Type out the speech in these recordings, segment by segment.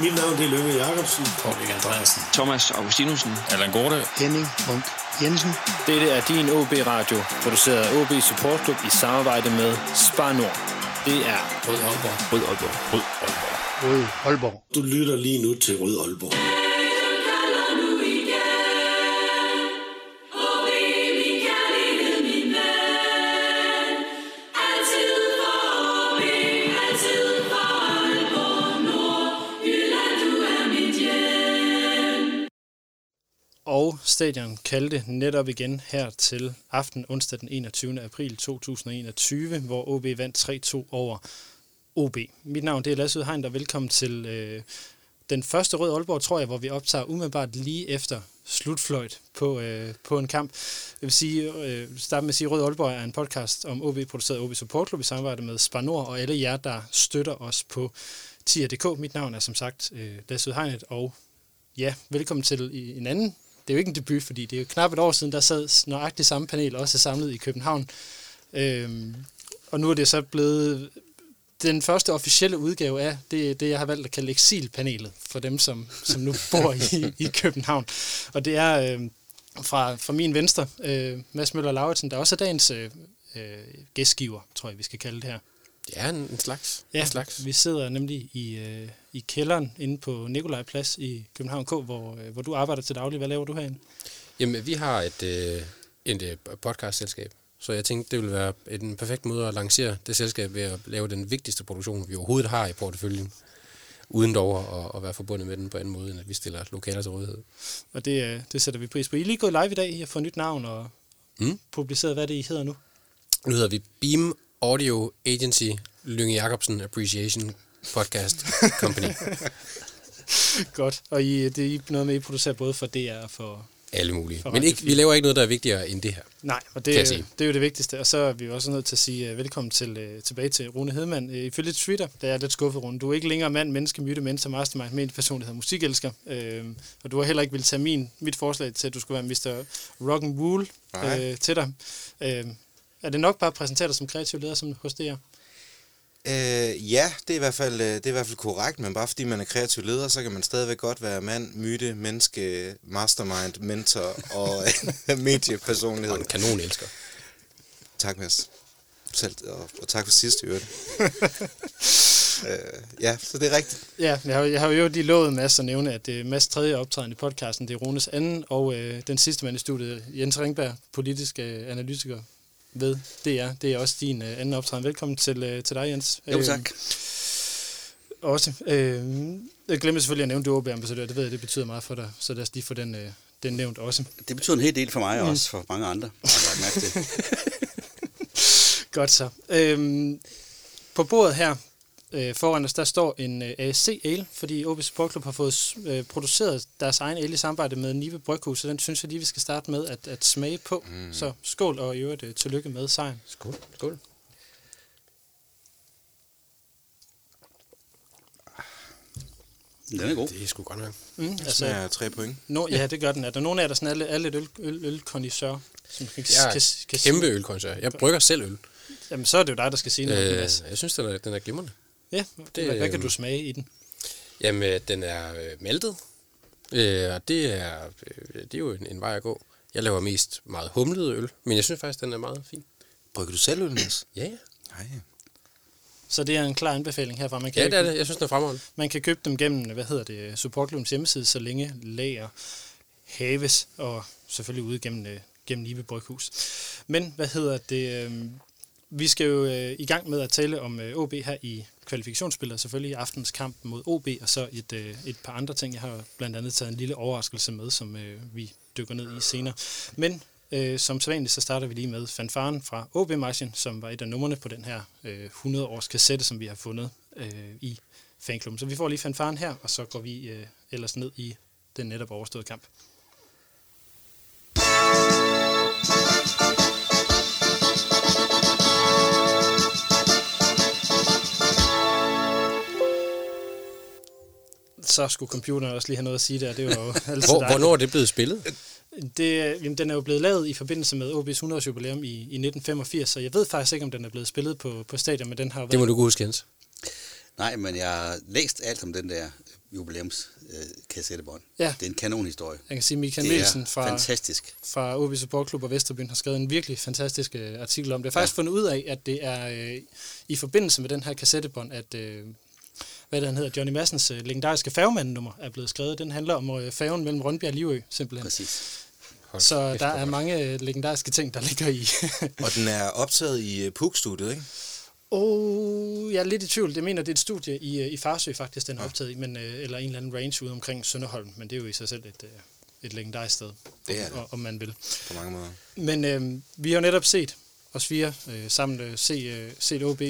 Mit navn er Lønge Jacobsen. Paul Andreasen. Thomas Augustinussen. Allan Gaarde. Henning Munk Jensen. Dette er din OB-radio, produceret af OB Support Club i samarbejde med SparNord. Det er Rød Aalborg. Rød Aalborg. Rød Aalborg. Rød Aalborg. Du lytter lige nu til Rød Aalborg. Og stadion kaldte netop igen her til aften onsdag den 21. april 2021, hvor OB vandt 3-2 over OB. Mit navn det er Lasse Udhegnet, og velkommen til den første Rød Aalborg, tror jeg, hvor vi optager umiddelbart lige efter slutfløjt på en kamp. Jeg vil sige, starte med at sige, at Rød Aalborg er en podcast om OB, produceret af OB Support Club i samarbejde med SparNord og alle jer, der støtter os på tier.dk. Mit navn er som sagt Lasse Udhegnet, og ja, velkommen til en anden. Det er jo ikke en debut, fordi det er jo knap et år siden, der sad nøjagtigt samme panel også samlet i København. Og nu er det så blevet den første officielle udgave af det jeg har valgt at kalde eksilpanelet, for dem, som nu bor i København. Og det er fra min venstre, Mads Møller-Lavetsen, der også er dagens gæstgiver, tror jeg, vi skal kalde det her. Ja, en slags. Vi sidder nemlig i kælderen inde på Nikolaj Plads i København K, hvor du arbejder til daglig. Hvad laver du herinde? Jamen, vi har et podcastselskab, så jeg tænkte, det ville være en perfekt måde at lancere det selskab ved at lave den vigtigste produktion, vi overhovedet har i porteføljen, uden dog at være forbundet med den på en anden måde, end at vi stiller lokaler til rådighed. Og det sætter vi pris på. I er lige gået live i dag, I har fået nyt navn og publiceret, hvad det I hedder nu? Nu hedder vi Beam Audio Agency Lyngby Jacobsen Appreciation Podcast Company. Godt. Og det er noget med, I producerer både for DR og for... alle mulige. Men vi laver ikke noget, der er vigtigere end det her. Nej, og det er jo det vigtigste. Og så er vi også nødt til at sige velkommen tilbage til Rune Hedemann. Ifølge Twitter, der er lidt skuffet, Rune. Du er ikke længere mand, menneske, myte, menneske, mastermind, men en person, der hedder musikelsker. Og du har heller ikke ville tage mit forslag til, at du skulle være Mr. Rock'n'Roll til dig. Er det nok bare at præsentere dig som kreativ leder som hos DR? Ja, det er i hvert fald korrekt, men bare fordi man er kreativ leder, så kan man stadigvæk godt være mand, myte, menneske, mastermind, mentor og mediepersonlighed. Og en kanonelsker. Tak, Mads. Og tak for sidst, øvrigt. Ja, så det er rigtigt. Ja, jeg har jo lige lovet Mads at nævne, at Mads' tredje optræden i podcasten, det er Runes anden, og den sidste mand i studiet, Jens Ringberg, politisk analytiker ved DR. Det er også din anden optræden. Velkommen til dig, Jens. Jo, tak. Også. Jeg glemte selvfølgelig at nævne, du er OB-ambassadør. Det ved jeg, det betyder meget for dig. Så lad os lige få den nævnt også. Det betyder en hel del for mig og også for mange andre. Jeg har mærket det. Godt så. På bordet her foran os, der står en ASC-ale, fordi OB Support Club har fået produceret deres egen ale i samarbejde med Nive Bryghus, så den synes jeg lige, vi skal starte med at smage på. Så skål, og i øvrigt tillykke med sejren. Skål. Skål. Den er god. Det er sgu godt nok. Det smager 3 point. Ja, det gør den. Er der nogen af jer, der sådan er lidt ølkondisør? Jeg er kæmpe ølkondisør. Jeg brygger selv øl. Jamen, så er det jo dig, der skal sige noget. Jeg synes, den er glimrende. Ja, hvad kan du smage i den? Jamen, den er maltet, og det er jo en vej at gå. Jeg laver mest meget humlede øl, men jeg synes faktisk, den er meget fin. Brygger du selv øl, Mads? Ja, ja. Nej. Så det er en klar anbefaling herfra. Man kan det er det. Jeg synes, den er fremragende. Man kan købe dem gennem, Support Clubs hjemmeside, så længe lager haves, og selvfølgelig ude gennem Nibe Bryghus. Men, vi skal jo i gang med at tale om OB her i kvalifikationsspillet, selvfølgelig aftens kamp mod OB, og så et par andre ting. Jeg har blandt andet taget en lille overraskelse med, som vi dykker ned i senere. Men som sædvanligt, så starter vi lige med fanfaren fra OB-marchen, som var et af numrene på den her 100-års kassette, som vi har fundet i fanklubben. Så vi får lige fanfaren her, og så går vi ellers ned i den netop overståede kamp. Så skulle computeren også lige have noget at sige der. Det var jo altid hvornår er det blevet spillet? Jamen, den er jo blevet lavet i forbindelse med OB's 100-års jubilæum i 1985, så jeg ved faktisk ikke, om den er blevet spillet på stadion, men den har jo været... Det må du kunne huske, Jens. Nej, men jeg har læst alt om den der jubilæumskassettebånd. Ja. Det er en kanonhistorie. Jeg kan sige, at Michael Nielsen fra OB Support Club og Vesterbyen har skrevet en virkelig fantastisk artikel om det. Jeg har faktisk fundet ud af, at det er i forbindelse med den her kassettebånd, at Johnny Madsens legendariske færgemandnummer er blevet skrevet. Den handler om færgen mellem Rønbjerg og Livø, simpelthen. Præcis. Så der er mange legendariske ting, der ligger i. Og den er optaget i PUC-studiet, ikke? Jeg er lidt i tvivl. Jeg mener, det er et studie i Farsø, faktisk, den er optaget i, men, eller en eller anden range ude omkring Sønderholm, men det er jo i sig selv et legendarisk sted, om man vil. På mange måder. Men vi har jo netop set os fire sammen set OB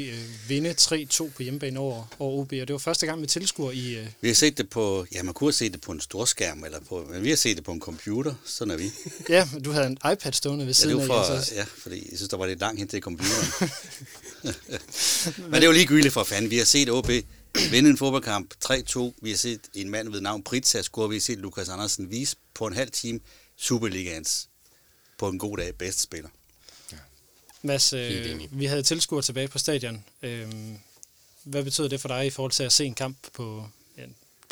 vinde 3-2 på hjemmebane over OB, og det var første gang med tilskuere i... Vi har set det på... Ja, man kunne have set det på en storskærm, men vi har set det på en computer, sådan er vi. Ja, du havde en iPad stående ved siden af. Ja, fordi jeg synes, der var lidt langt hen til computeren. Men det er jo ligegyldigt for fanden. Vi har set OB vinde en fodboldkamp 3-2. Vi har set en mand ved navn Pritsa score. Vi har set Lukas Andersen vise på en halv time Superligaens på en god dag bedste spiller. Mads, vi havde tilskuere tilbage på stadion. Hvad betød det for dig i forhold til at se en kamp på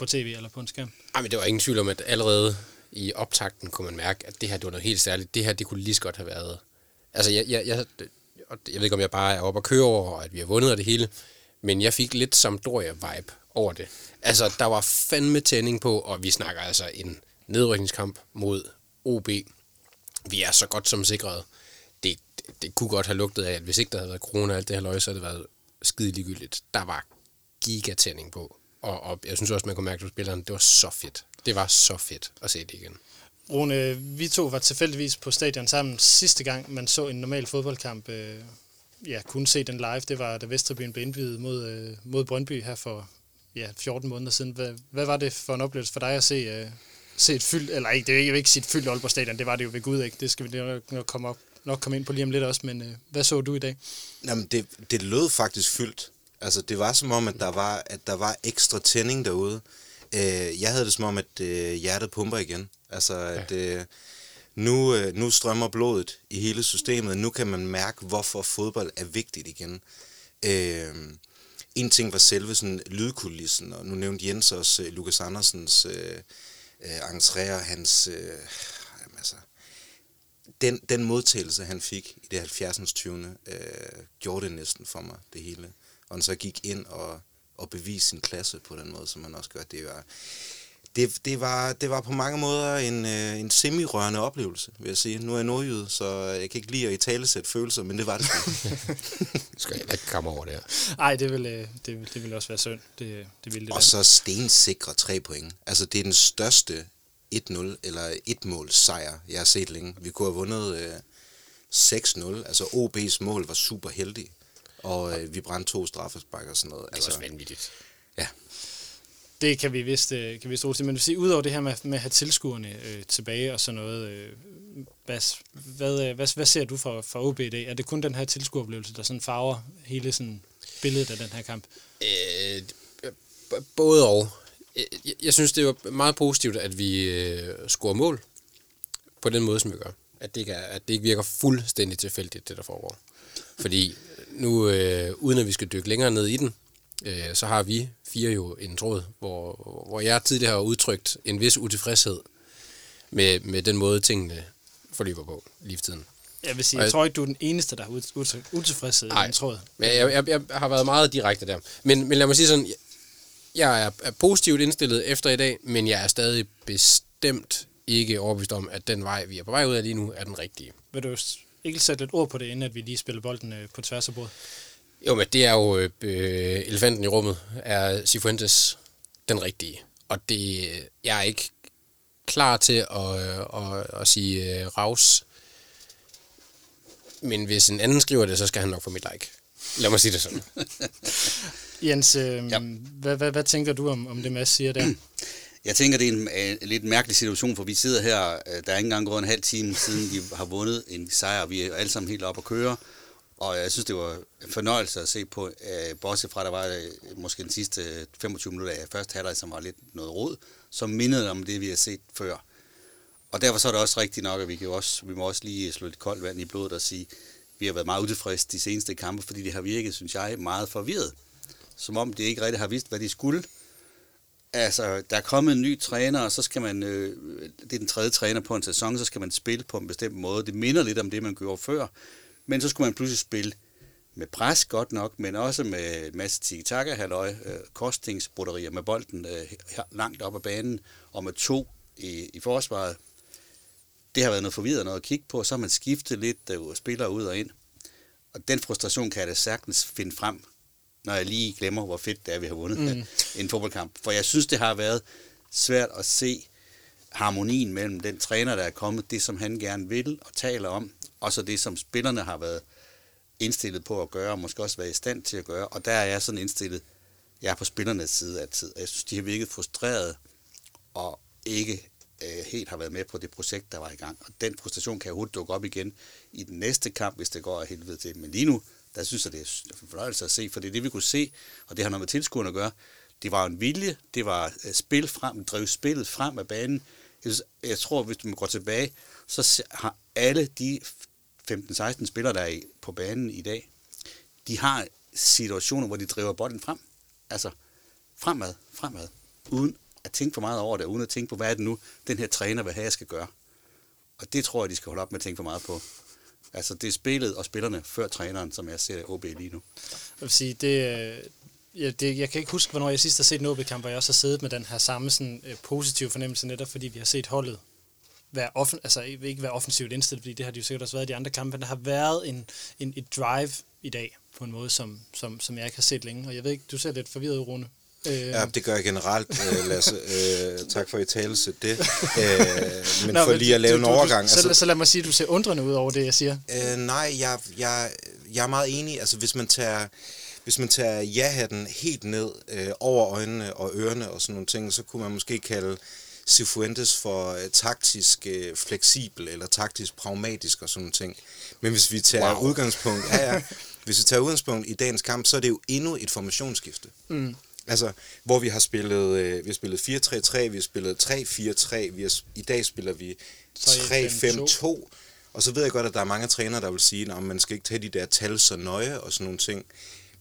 tv eller på en skærm? Ej, men det var ingen tvivl om, at allerede i optakten kunne man mærke, at det her, det var noget helt særligt. Det her, det kunne lige så godt have været... Altså, jeg ved ikke, om jeg bare er oppe og køre over, og at vi har vundet af det hele, men jeg fik lidt Sampdoria-vibe over det. Altså, der var fandme tænding på, og vi snakker altså en nedrykningskamp mod OB. Vi er så godt som sikret. Det kunne godt have lugtet af, at hvis ikke der havde været corona og alt det her løg, så havde det været skide ligegyldigt. Der var gigatænding på, og jeg synes også, man kunne mærke på spilleren, det var så fedt. Det var så fedt at se det igen. Rune, vi to var tilfældigvis på stadion sammen sidste gang, man så en normal fodboldkamp. Kunne se den live. Det var, da Vesttribyen blev indviet mod Brøndby her for 14 måneder siden. Hvad var det for en oplevelse for dig at se et fyldt, eller ikke, det er jo ikke sit fyldt Aalborg Stadion, det var det jo ved Gud, ikke? Det skal vi nok komme ind på lige om lidt også, men hvad så du i dag? Jamen, det lød faktisk fyldt. Altså, det var som om, at der var ekstra tænding derude. Jeg havde det som om, at hjertet pumper igen. Altså, at nu strømmer blodet i hele systemet. Nu kan man mærke, hvorfor fodbold er vigtigt igen. En ting var selve sådan lydkulissen, og nu nævnte Jens også Lukas Andersens entréer, hans... Den modtagelse, han fik i det 70'ens 20'erne, gjorde det næsten for mig, det hele. Og han så gik ind og beviste sin klasse på den måde, som han også gør. Det var på mange måder en semi-rørende oplevelse, vil jeg sige. Nu er jeg nordjyde, så jeg kan ikke lide at italesætte følelser, men det var det. Skal jeg ikke komme over det her? Ej, det ville også være synd. Det ville det og så stensikre 3 point. Altså, det er den største 1-0 eller 1-mål sejr, jeg har set længe. Vi kunne have vundet 6-0. Altså OB's mål var super heldig, og vi brændte 2 straffespark og sådan noget. Det er altså vanvittigt. Ja. Det kan vi vist roligt til. Men du siger, udover det her med at have tilskuerne tilbage og sådan noget, hvad ser du fra OB i dag? Er det kun den her tilskueroplevelse, der sådan farver hele sådan billedet af den her kamp? Både og. Jeg synes, det var meget positivt, at vi scorer mål på den måde, som vi gør. At det ikke virker fuldstændig tilfældigt, det der foregår. Fordi nu, uden at vi skal dykke længere ned i den, så har vi 4 jo en tråd, hvor jeg tidligere har udtrykt en vis utilfredshed med den måde, tingene forløber på lige for tiden. Jeg vil sige, jeg tror ikke, du er den eneste, der har udtrykt utilfredshed i en tråd. Jeg har været meget direkte der. Men lad mig sige sådan... Jeg er positivt indstillet efter i dag, men jeg er stadig bestemt ikke overbevist om, at den vej, vi er på vej ud af lige nu, er den rigtige. Vil du ikke sætte lidt ord på det, inden at vi lige spiller bolden på tværs af bordet? Jo, men det er jo elefanten i rummet, er Cifuentes den rigtige. Og det, jeg er ikke klar til at sige raus, men hvis en anden skriver det, så skal han nok få mit like. Lad mig sige det sådan. Jens, hvad tænker du om det, Mads siger der? Jeg tænker, det er en lidt mærkelig situation, for vi sidder her, der er ikke engang gået en halv time siden, vi har vundet en sejr. Vi er alle sammen helt oppe at køre, og jeg synes, det var en fornøjelse at se på, bortset fra, der var måske den sidste 25 minutter af første halvleg, som var lidt noget rod, som mindede om det, vi har set før. Og derfor så er det også rigtigt nok, at vi må også lige slå lidt koldt vand i blodet og sige, vi har været meget utilfredse de seneste kampe, fordi det har virket, synes jeg, meget forvirret. som om de ikke rigtig har vidst, hvad de skulle. Altså, der er kommet en ny træner, og så skal man, det er den tredje træner på en sæson, så skal man spille på en bestemt måde. Det minder lidt om det, man gjorde før, men så skulle man pludselig spille med pres godt nok, men også med en masse tiki-taka-halløj, kostingsbroderier med bolden langt op ad banen, og med to i forsvaret. Det har været noget forvirret noget at kigge på, og så har man skiftet lidt spillere ud og ind. Og den frustration kan jeg da sagtens finde frem, når jeg lige glemmer, hvor fedt det er, vi har vundet en fodboldkamp. For jeg synes, det har været svært at se harmonien mellem den træner, der er kommet, det som han gerne vil og taler om, og så det, som spillerne har været indstillet på at gøre, og måske også været i stand til at gøre. Og der er jeg sådan indstillet, jeg er på spillernes side altid. Jeg synes, de har virket frustreret og ikke helt har været med på det projekt, der var i gang. Og den frustration kan jo hurtigt dukke op igen i den næste kamp, hvis det går af helvede til. Men lige nu, der synes jeg, det er en fornøjelse at se, for det er det, vi kunne se, og det har noget med tilskuerne at gøre. Det var en vilje, det var spil frem, drev spillet frem af banen. Jeg tror, hvis man går tilbage, så har alle de 15-16 spillere, der er på banen i dag, de har situationer, hvor de driver bolden frem. Altså fremad, uden at tænke for meget over det, uden at tænke på, hvad er det nu, den her træner vil have, jeg skal gøre. Og det tror jeg, de skal holde op med at tænke for meget på. Altså, det er spillet og spillerne før træneren, som jeg ser OB lige nu. Jeg vil sige, jeg kan ikke huske, hvornår jeg sidst har set en OB-kamp, og jeg også har siddet med den her samme sådan, positive fornemmelse, netop fordi vi har set holdet ikke være offensivt indstillet, fordi det har de jo sikkert også været i de andre kampe, men der har været et drive i dag, på en måde, som jeg ikke har set længe. Og jeg ved ikke, du ser lidt forvirret, Rune. Ja, det gør jeg generelt, Lasse. Tak for at I talesæt det. Men nå, for lige at lave en overgang. Så lad mig sige, at du ser undrende ud over det, jeg siger. Nej, jeg er meget enig. Altså, hvis man tager ja-hatten helt ned over øjnene og ørerne og sådan nogle ting, så kunne man måske kalde Cifuentes for taktisk fleksibel eller taktisk pragmatisk og sådan nogle ting. Men hvis vi tager udgangspunkt... Hvis vi tager udgangspunkt i dagens kamp, så er det jo endnu et formationsskifte. Mm. Altså, hvor vi har spillet, vi har spillet 4-3-3, vi har spillet 3-4-3, i dag spiller vi 3-5-2, og så ved jeg godt, at der er mange trænere, der vil sige, at man skal ikke tage de der tal så nøje og sådan nogle ting.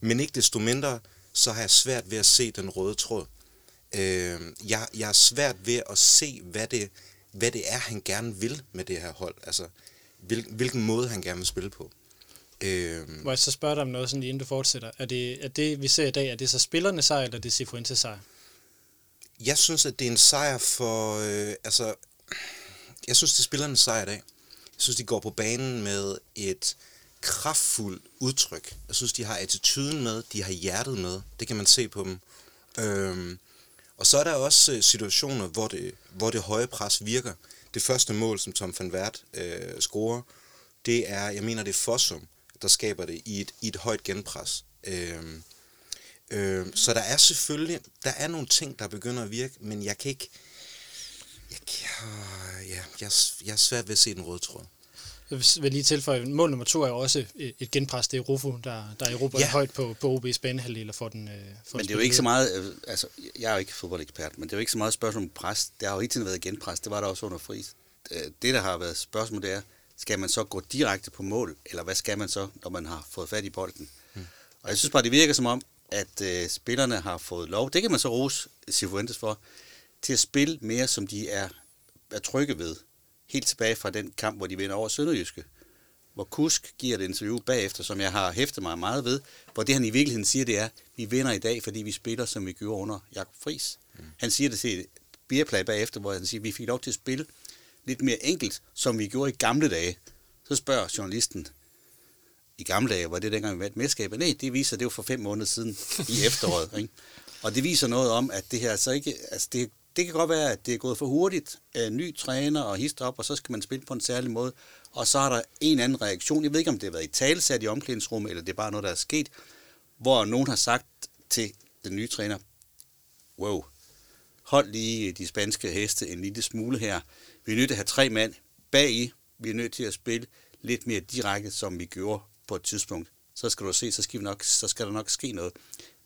Men ikke desto mindre, så har jeg svært ved at se den røde tråd. Jeg har svært ved at se, hvad det er, han gerne vil med det her hold. Altså, hvilken måde han gerne vil spille på. Må jeg så spørge dig om noget, sådan, inden du fortsætter? Er det, vi ser i dag, er det så spillerne sejr, eller er det Cifuentes sejr? Jeg synes, at det er en sejr for... jeg synes, det er spillernes sejr i dag. Jeg synes, de går på banen med et kraftfuldt udtryk. Jeg synes, de har attituden med, de har hjertet med. Det kan man se på dem. Og så er der også situationer, hvor det høje pres virker. Det første mål, som Tom van Wert scorer, det er, jeg mener, det er Fossum, der skaber det i et højt genpres. Så der er selvfølgelig, nogle ting, der begynder at virke, men jeg kan ikke, jeg er svært ved at se den røde tråd. Jeg vil lige tilføje, mål nummer 2 er også et genpres, det er Rufo, der erobrer højt på OB's banehalvdel eller får den. Men det er jo ikke så meget, altså jeg er jo ikke fodboldekspert, men det er jo ikke så meget spørgsmål om pres, der har jo hele tiden været genpres, det var der også under Friis. Det, der har været spørgsmål, det er, skal man så gå direkte på mål, eller hvad skal man så, når man har fået fat i bolden? Mm. Og jeg synes bare, det virker som om, at spillerne har fået lov, det kan man så rose Cifuentes for, til at spille mere, som de er trygge ved. Helt tilbage fra den kamp, hvor de vinder over Sønderjyske, hvor Kusk giver et interview bagefter, som jeg har hæftet mig meget ved, hvor det han i virkeligheden siger, det er, vi vinder i dag, fordi vi spiller, som vi gjorde under Jakob Friis. Mm. Han siger det til et beerplay bagefter, hvor han siger, vi fik lov til at spille lidt mere enkelt, som vi gjorde i gamle dage. Så spørger journalisten, i gamle dage, var det dengang, vi vandt mesterskabet? Nej, det viser, det var for 5 måneder siden i efteråret. Ikke? Og det viser noget om, at det her altså ikke, altså det kan godt være, at det er gået for hurtigt, ny træner og hister op, og så skal man spille på en særlig måde, og så er der en anden reaktion. Jeg ved ikke, om det har været i talesat i omklædningsrummet, eller det er bare noget, der er sket, hvor nogen har sagt til den nye træner, wow, hold lige de spanske heste en lille smule her. Vi er nødt til at have 3 mand bag i. Vi er nødt til at spille lidt mere direkte, som vi gjorde på et tidspunkt. Så skal du se, så skal der nok ske noget.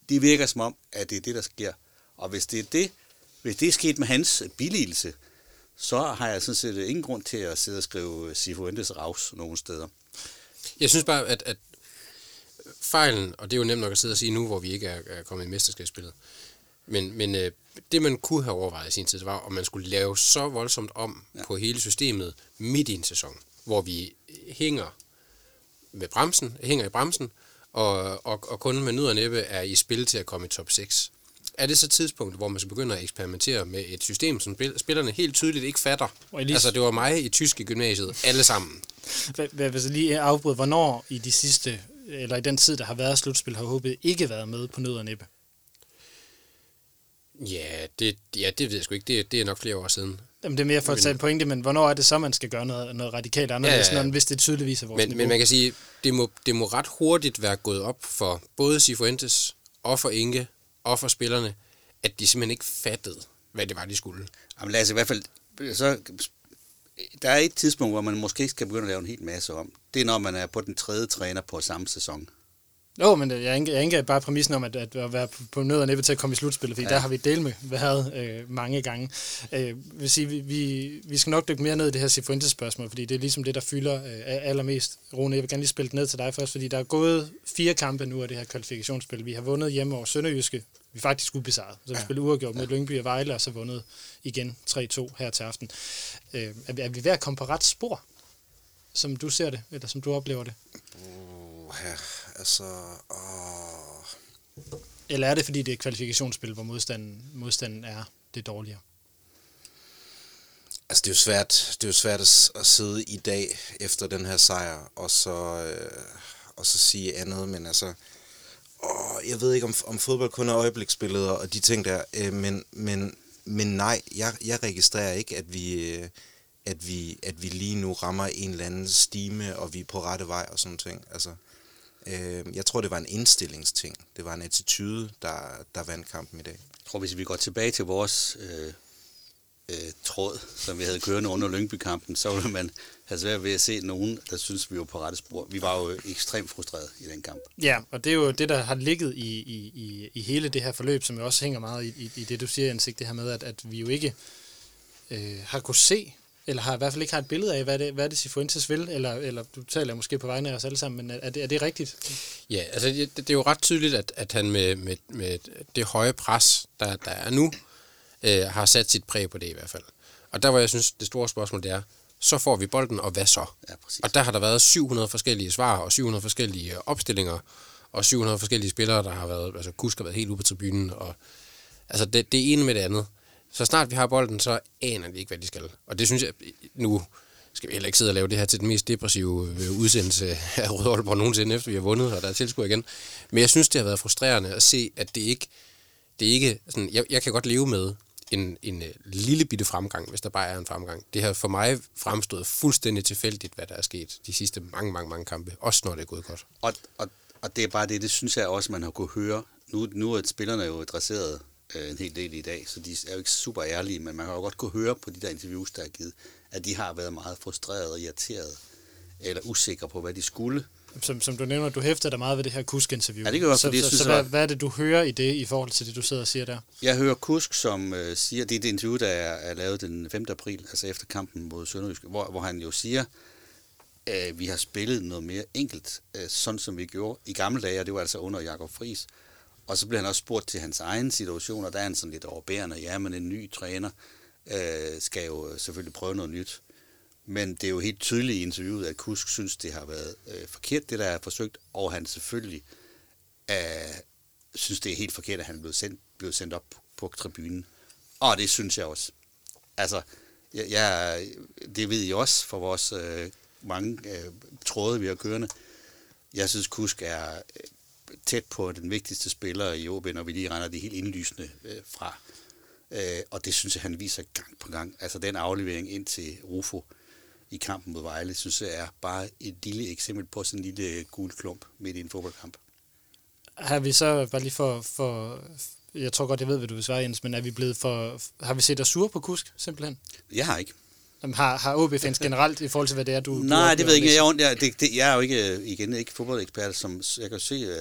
Det virker som om, at det er det, der sker. Og hvis det er sket med hans billigelse, så har jeg sådan set ingen grund til at sidde og skrive Cifuentes Raus nogen steder. Jeg synes bare, at fejlen, og det er jo nemt nok at sidde og sige nu, hvor vi ikke er kommet i mesterskabsspillet, men det man kunne have overvejet i sin tid, var, om man skulle lave så voldsomt om på hele systemet midt i en sæson, hvor vi hænger i bremsen, og kun med nød og næppe er i spil til at komme i top 6. Er det så tidspunktet, hvor man skal begynde at eksperimentere med et system, som spillerne helt tydeligt ikke fatter? Altså, det var mig i tyske gymnasiet, alle sammen. Hvis jeg lige afbryder, hvornår i de sidste, eller i den tid, der har været slutspil, har HB ikke været med på nød og næppe? Ja, det ved jeg sgu ikke. Det er nok flere år siden. Jamen, det er mere for at tage en pointe, men hvornår er det så, man skal gøre noget radikalt anderledes, hvis det tydeligvis er vores niveau? Men man kan sige, det må ret hurtigt være gået op for både Cifuentes og for Inge, og for spillerne, at de simpelthen ikke fattede, hvad det var, de skulle. Jamen lad os i hvert fald... Så, der er et tidspunkt, hvor man måske ikke skal begynde at lave en hel masse om. Det er, når man er på den tredje træner på samme sæson. Men jeg indgav bare præmissen om, at være på nød og næppe til at komme i slutspillet, fordi der har vi delt med været mange gange. Vil sige, vi skal nok dykke mere ned i det her Cifuentes-spørgsmål, fordi det er ligesom det, der fylder allermest. Rune, jeg vil gerne lige spille det ned til dig først, fordi der er gået 4 kampe nu af det her kvalifikationsspil. Vi har vundet hjemme over Sønderjyske. Vi er faktisk ubesejret. Så vi spillede uafgjort mod Lyngby og Vejle, og så vundet igen 3-2 her til aften. Er vi ved at komme på ret spor, som du ser det, eller som du oplever det? Eller er det, fordi det er et kvalifikationsspil, hvor modstanden er det dårligere? Altså, det er jo svært, at sidde i dag efter den her sejr, og så sige andet, men altså... jeg ved ikke, om fodbold kun er øjebliksbilleder og de ting der, men nej, jeg registrerer ikke, at vi lige nu rammer en eller anden stime, og vi er på rette vej og sådan ting. Altså... Jeg tror, det var en indstillingsting. Det var en attitude, der vandt kampen i dag. Jeg tror, hvis vi går tilbage til vores tråd, som vi havde kørende under Lyngby-kampen, så ville man have svært ved at se nogen, der synes vi var på rette spor. Vi var jo ekstremt frustrerede i den kamp. Ja, og det er jo det, der har ligget i hele det her forløb, som jo også hænger meget i det, du siger, Jens, det her med, at vi jo ikke har kunnet se, eller har i hvert fald ikke et billede af, hvad det Cifuentes vil, eller du taler måske på vegne af os alle sammen, men er det rigtigt? Ja, altså det er jo ret tydeligt, at han med det høje pres, der er nu, har sat sit præg på det i hvert fald. Og der, hvor jeg synes, det store spørgsmål det er, så får vi bolden, og hvad så? Ja, og der har der været 700 forskellige svar, og 700 forskellige opstillinger, og 700 forskellige spillere, der har været, altså Kusk har været helt ude på tribunen, og altså det ene med det andet. Så snart vi har bolden, så aner de ikke, hvad de skal. Og det synes jeg, nu skal vi heller ikke sidde og lave det her til den mest depressive udsendelse af Rød Aalborg nogensinde, efter vi har vundet, og der er tilskuer igen. Men jeg synes, det har været frustrerende at se, at det ikke sådan, jeg kan godt leve med en lille bitte fremgang, hvis der bare er en fremgang. Det har for mig fremstået fuldstændig tilfældigt, hvad der er sket de sidste mange, mange, mange kampe, også når det er gået godt. Og det er bare det synes jeg også, man har kunne høre. Nu er spillerne jo adresseret en hel del i dag, så de er jo ikke super ærlige, men man har jo godt kunne høre på de der interviews, der er givet, at de har været meget frustrerede og irriterede, eller usikre på, hvad de skulle. Som du nævner, du hæfter dig meget ved det her Kusk-interview. Ja, det gør jeg, fordi jeg synes, hvad er det, du hører i det, i forhold til det, du sidder og siger der? Jeg hører Kusk, som siger, det er det interview, der er lavet den 5. april, altså efter kampen mod Sønderjyske, hvor han jo siger, vi har spillet noget mere enkelt, sådan som vi gjorde i gamle dage, og det var altså under Jakob Friis. Og så bliver han også spurgt til hans egen situation, og der er han sådan lidt overbærende. Ja, men en ny træner skal jo selvfølgelig prøve noget nyt. Men det er jo helt tydeligt i interviewet, at Kusk synes, det har været forkert, det der er forsøgt. Og han selvfølgelig synes, det er helt forkert, at han blev sendt op på tribunen. Og det synes jeg også. Altså, det ved I også fra vores mange tråde, vi har kørende. Jeg synes, Kusk er... tæt på den vigtigste spiller i OB, når vi lige regner det helt indlysende fra. Og det synes jeg, han viser gang på gang. Altså den aflevering ind til Rufo i kampen mod Vejle, synes jeg er bare et lille eksempel på sådan en lille gul klump midt i en fodboldkamp. Har vi så, bare lige for jeg tror godt, jeg ved, hvad du vil svare, Jens, men er vi blevet har vi set os sure på Kusk, simpelthen? Jeg har ikke. Har OB-fans generelt i forhold til, hvad det er, du... Nej, det ved jeg ikke. Jeg er jo ikke fodboldekspert, som jeg kan se,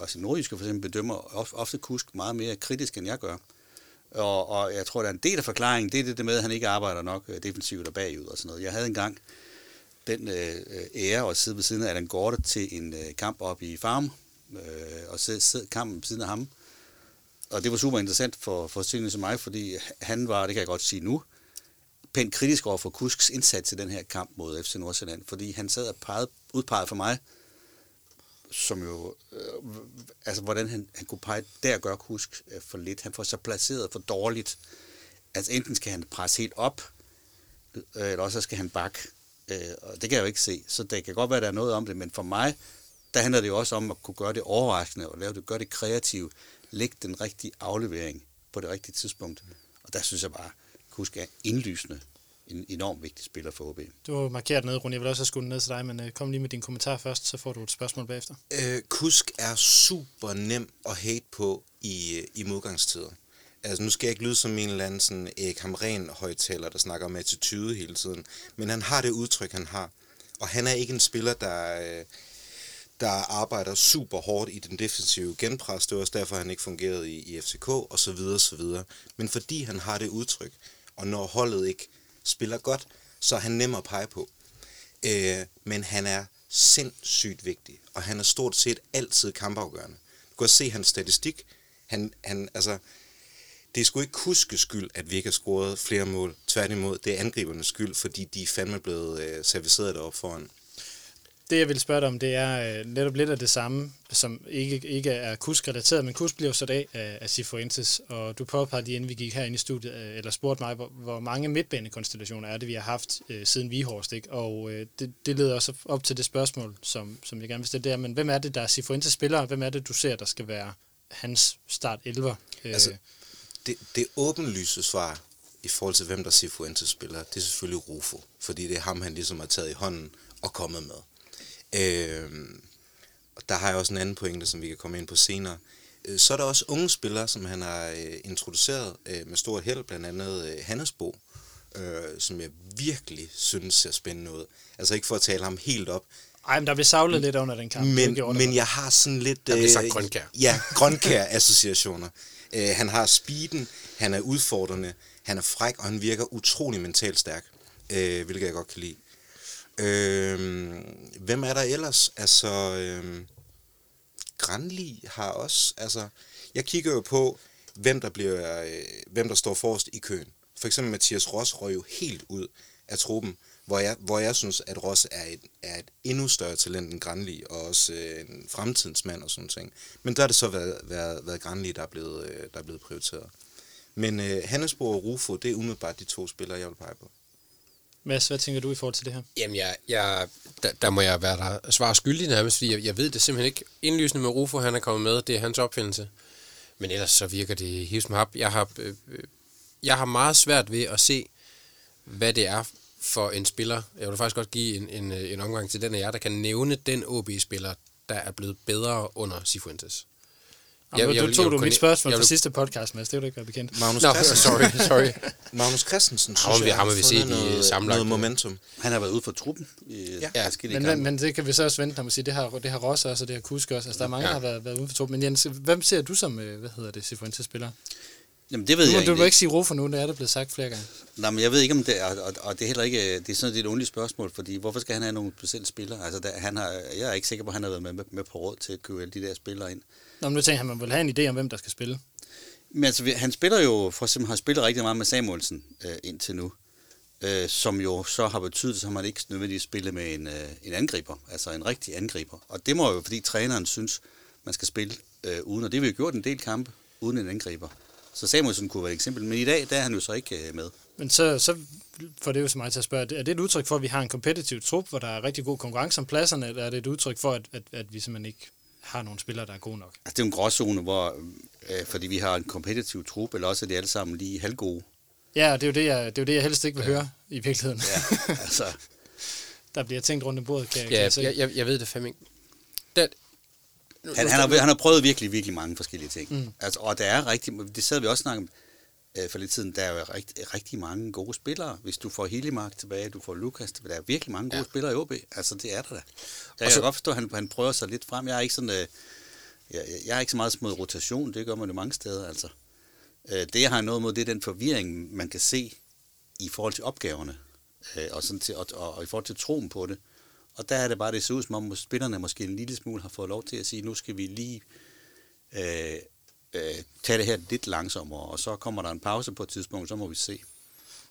altså nordjyske for eksempel bedømmer ofte Kusk meget mere kritisk, end jeg gør. Og jeg tror, der er en del af forklaringen, det er det med, at han ikke arbejder nok defensivt og bagud og sådan noget. Jeg havde engang den ære at sidde ved siden af Allan Gaarde til en kamp op i Farm, og sidde kampen ved siden af ham. Og det var super interessant for Sønderjyske som mig, fordi han var, det kan jeg godt sige nu, pænt kritisk over for Kusks indsats i den her kamp mod FC Nordsjælland, fordi han sad og udpegede for mig, som jo, altså hvordan han kunne pege, der gør Kusk for lidt. Han får så placeret for dårligt. Altså enten skal han presse helt op, eller også skal han bakke. Og det kan jeg jo ikke se. Så det kan godt være, der er noget om det, men for mig, der handler det jo også om at kunne gøre det overraskende, og gøre det kreative, lægge den rigtige aflevering på det rigtige tidspunkt. Og der synes jeg bare, Kusk er indlysende en enormt vigtig spiller for OB. Du har markeret ned, Rune. Jeg vil også have skudt ned til dig, men kom lige med din kommentar først, så får du et spørgsmål bagefter. Kusk er super nem at hate på i modgangstider. Altså, nu skal jeg ikke lyde som en eller anden sådan Erik Hamren-højtaler, der snakker om attitude hele tiden, men han har det udtryk, han har. Og han er ikke en spiller, der arbejder super hårdt i den defensive genpres. Det var også derfor, han ikke fungerede i FCK, og så videre, så videre. Men fordi han har det udtryk, og når holdet ikke spiller godt, så er han nem at pege på. Men han er sindssygt vigtig, og han er stort set altid kampafgørende. Du kan også se hans statistik. Altså, det er sgu ikke Kuskes skyld, at vi ikke har scoret flere mål. Tværtimod, det er angribernes skyld, fordi de er fandme blevet serviceret deroppe foran. Det, jeg vil spørge dig om, det er netop lidt af det samme, som ikke er Kusk-relateret, men Kusk bliver så dag af Cifuentes, og du påpegede lige, inden vi gik herinde i studiet, eller spurgte mig, hvor mange midtbanekonstellationer er det, vi har haft siden Vihorst, ikke? Og det leder også op til det spørgsmål, som jeg gerne vil stille, det er, men hvem er det, der er Cifuentes spillere, og hvem er det, du ser, der skal være hans start-elver? Altså, det åbenlyse svar i forhold til, hvem der er Cifuentes spillere, det er selvfølgelig Rufo, fordi det er ham, han ligesom har taget i hånden og kommet med. Og der har jeg også en anden pointe, som vi kan komme ind på senere. Så er der også unge spillere, som han har introduceret med stor held, blandt andet Hannesbo, som jeg virkelig synes ser spændende ud. Altså ikke for at tale ham helt op. Ej, men der blev savlet lidt under den kamp. Men jeg har sådan lidt... Der blev sagt Grønkær. Ja, Grønkær-associationer. Han har speeden, han er udfordrende, han er fræk, og han virker utrolig mentalt stærk, hvilket jeg godt kan lide. Hvem er der ellers? Altså, Granli har også... Altså, jeg kigger jo på, hvem der står forrest i køen. For eksempel Mathias Ross røg jo helt ud af truppen, hvor jeg synes, at Ross er et endnu større talent end Granli, og også en fremtidsmand og sådan ting. Men der har det så været Granli, der er blevet prioriteret. Men Hannesbo og Rufo, det er umiddelbart de to spillere, jeg vil pege på. Mads, hvad tænker du i forhold til det her? Jamen, der må jeg være der svare skyldig nærmest, fordi jeg ved det simpelthen ikke. Indlysende med Rufo, han er kommet med, det er hans opfindelse. Men ellers så virker det hivs med hap. Jeg har meget svært ved at se, hvad det er for en spiller. Jeg vil faktisk godt give en omgang til den af jer, der kan nævne den OB-spiller, der er blevet bedre under Cifuentes. Du tog mit spørgsmål fra sidste podcast, Mads. Det er jo ikke være bekendt. Sorry. Magnus Christensen, synes jeg, har vi set noget momentum. Han har været ude for truppen. Men det kan vi så også vente, når man siger, det har Ross også, og det har Kusk også. Altså, der er mange, der har været ude for truppen. Men Jens, hvem ser du som, Cifuentes-spiller? Jamen, det ved jeg ikke. Du må ikke sige ro for nu, det er det blevet sagt flere gange. Nej, men jeg ved ikke, om det er, og det er heller ikke, det er sådan et underligt spørgsmål, fordi hvorfor skal han have nogle specielle spillere? Altså, jeg er ikke sikker på, at han har været med på råd til at købe alle de der spillere ind. Nå, men nu tænker jeg, man vil have en idé om, hvem der skal spille. Men altså, han spiller jo, for eksempel har spillet rigtig meget med Samuelsen indtil nu, som jo så har betydet, at man ikke nødvendigvis spiller med en angriber, altså en rigtig angriber. Og det må jo, fordi træneren synes, man skal spille uden, og det har vi jo gjort en del kampe, uden en angriber. Så Samuelsen kunne være et eksempel, men i dag, der er han jo så ikke med. Men så får det jo så mig til at spørge, er det et udtryk for, at vi har en kompetitiv trup, hvor der er rigtig god konkurrence om pladserne, eller er det et udtryk for, at vi simpelthen ikke har nogle spillere, der er gode nok? Altså, det er jo en gråzone, hvor, fordi vi har en kompetitiv trup, eller også er de alle sammen lige halvgode. Ja, og det er jo det, jeg helst ikke vil høre i virkeligheden. Ja, altså. Der bliver tænkt rundt om bordet, jeg ved det fandme ikke. Han har prøvet virkelig, virkelig mange forskellige ting. Mm. Altså, og der er rigtig, det sad vi også snakket om for lidt siden, der er jo rigtig, rigtig mange gode spillere. Hvis du får Hillemark tilbage, du får Lukas tilbage, der er virkelig mange gode spillere i OB. Altså, det er der da. Jeg kan godt forstå, at han prøver sig lidt frem. Jeg er ikke sådan, jeg er ikke så meget smået rotation, det gør man jo mange steder, altså. Det, jeg har noget mod, det er den forvirring, man kan se i forhold til opgaverne. og, sådan til, og i forhold til troen på det. Og der er det bare, det ser ud som om spillerne måske en lille smule har fået lov til at sige, nu skal vi lige tage det her lidt langsommere, og så kommer der en pause på et tidspunkt, så må vi se.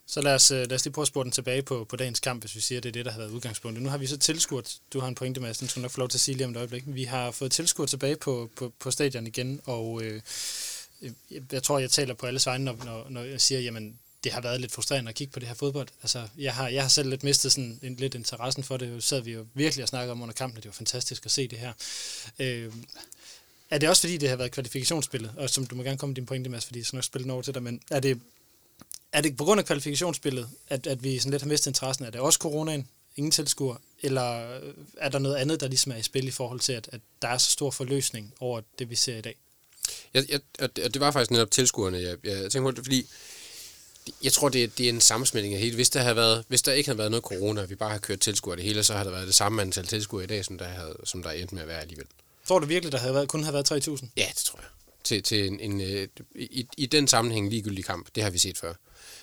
Så lad os lige prøve at spore den tilbage på dagens kamp, hvis vi siger, at det er det, der har været udgangspunktet. Nu har vi så tilskuert, du har en pointe, Mads, den skal nok få lov til at sige lige om et øjeblik. Vi har fået tilskuer tilbage på stadion igen, og jeg tror, jeg taler på alles vegne, når jeg siger, jamen, det har været lidt frustrerende at kigge på det her fodbold. Altså, jeg har selv lidt mistet sådan lidt interessen for det. Så sad vi jo virkelig og snakkede om under kampen, at det var fantastisk at se det her. Er det også fordi, det har været kvalifikationsspillet? Og som du må gerne komme med din pointe, Mads, fordi jeg skal nok spille den over til dig, men er det på grund af kvalifikationsspillet, at vi sådan lidt har mistet interessen? Er det også coronaen? Ingen tilskuer? Eller er der noget andet, der ligesom er i spil i forhold til, at der er så stor forløsning over det, vi ser i dag? Det var faktisk netop tilskuerne. Jeg tænkte på det, fordi jeg tror, det er en sammensmeltning af hele. Hvis der ikke havde været noget corona, vi bare havde kørt tilskuer det hele, så havde der været det samme antal tilskuer i dag, som der endte med at være alligevel. Tror du virkelig, der kun havde været 3.000? Ja, det tror jeg. Til i den sammenhæng ligegyldig kamp, det har vi set før.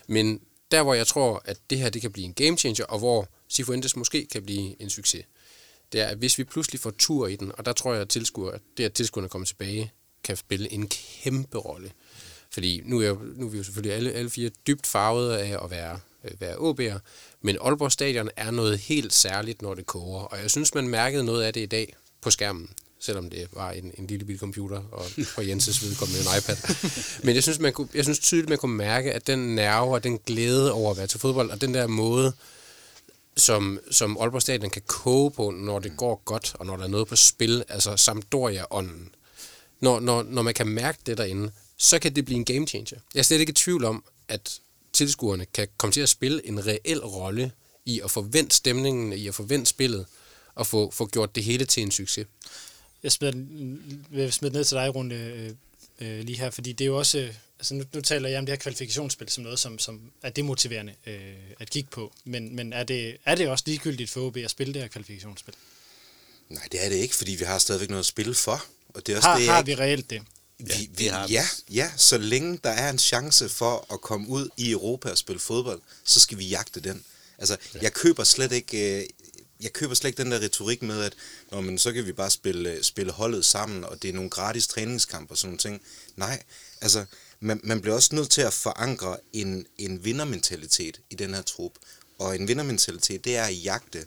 Men der, hvor jeg tror, at det her det kan blive en game changer, og hvor Cifuentes måske kan blive en succes, det er, at hvis vi pludselig får tur i den, og der tror jeg, at tilskuerne kommer tilbage, kan spille en kæmpe rolle. Fordi nu er vi jo selvfølgelig alle fire dybt farvede af at være OB'er, men Aalborg Stadion er noget helt særligt, når det koger. Og jeg synes, man mærkede noget af det i dag på skærmen, selvom det var en lille bit computer, og på Jenses vedkommende en iPad. Men jeg synes tydeligt, man kunne mærke, at den nerve og den glæde over at være til fodbold, og den der måde, som Aalborg Stadion kan koge på, når det går godt, og når der er noget på spil, altså Sampdoria-ånden. Når man kan mærke det derinde, så kan det blive en game changer. Jeg er slet ikke i tvivl om, at tilskuerne kan komme til at spille en reel rolle i at forvente stemningen, i at forvente spillet, og få gjort det hele til en succes. Jeg smider ned til dig, Rune, lige her, fordi det er jo også... Altså nu taler jeg om det her kvalifikationsspil som noget, som er demotiverende at kigge på, men er det også ligegyldigt for OB at spille det her kvalifikationsspil? Nej, det er det ikke, fordi vi har stadigvæk noget at spille for. Og det er også har vi reelt det? Ja, så længe der er en chance for at komme ud i Europa og spille fodbold, så skal vi jagte den. Altså, jeg køber slet ikke den der retorik med, at men så kan vi bare spille holdet sammen, og det er nogle gratis træningskampe og sådan nogle ting. Nej, altså, man bliver også nødt til at forankre en vindermentalitet i den her trup. Og en vindermentalitet, det er at jagte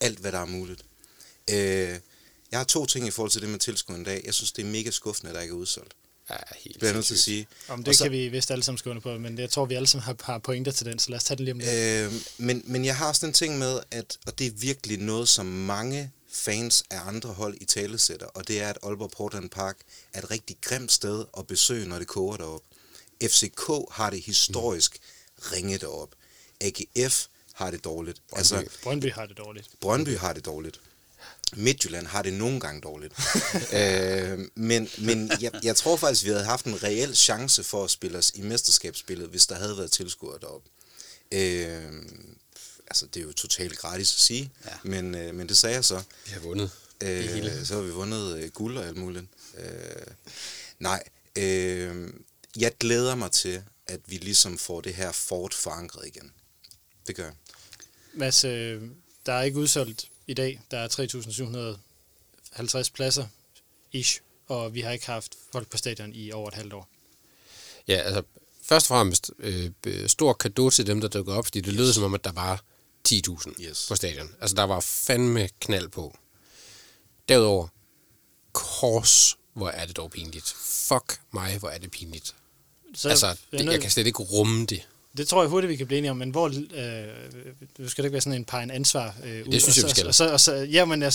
alt, hvad der er muligt. Jeg har to ting i forhold til det med tilskuerne i dag. Jeg synes, det er mega skuffende, at der ikke er udsolgt. Ja, helt sikkert. Til at sige. Om det så, kan vi vist alle sammen skåne på, men jeg tror, vi alle sammen har pointer til den, så lad os tage det lige om lidt. Men jeg har også en ting med, og det er virkelig noget, som mange fans af andre hold i talesætter, og det er, at Aalborg Portland Park er et rigtig grimt sted at besøge, når det koger deroppe. FCK har det historisk ringet deroppe. AGF har det dårligt. Brøndby har det dårligt. Midtjylland har det nogle gange dårligt. Men jeg tror faktisk, vi havde haft en reel chance for at spille os i mesterskabsspillet, hvis der havde været tilskuere deroppe. Det er jo totalt gratis at sige, ja. men det sagde jeg så. Vi har vundet. Så har vi vundet guld og alt muligt. Jeg glæder mig til, at vi ligesom får det her fort forankret igen. Det gør jeg. Mads, der er ikke udsolgt i dag, der er 3.750 pladser, ish, og vi har ikke haft folk på stadion i over et halvt år. Ja, altså, først og fremmest, stor cadeau til dem, der dukkede op, fordi det lød som om, at der var 10.000 på stadion. Altså, der var fandme knald på. Derudover, kors, hvor er det dog pinligt. Fuck mig, hvor er det pinligt. Så, altså, jeg kan slet ikke rumme det. Det tror jeg hurtigt, vi kan blive enige om, men hvor du skal da ikke være sådan en par en ansvar ud. Det synes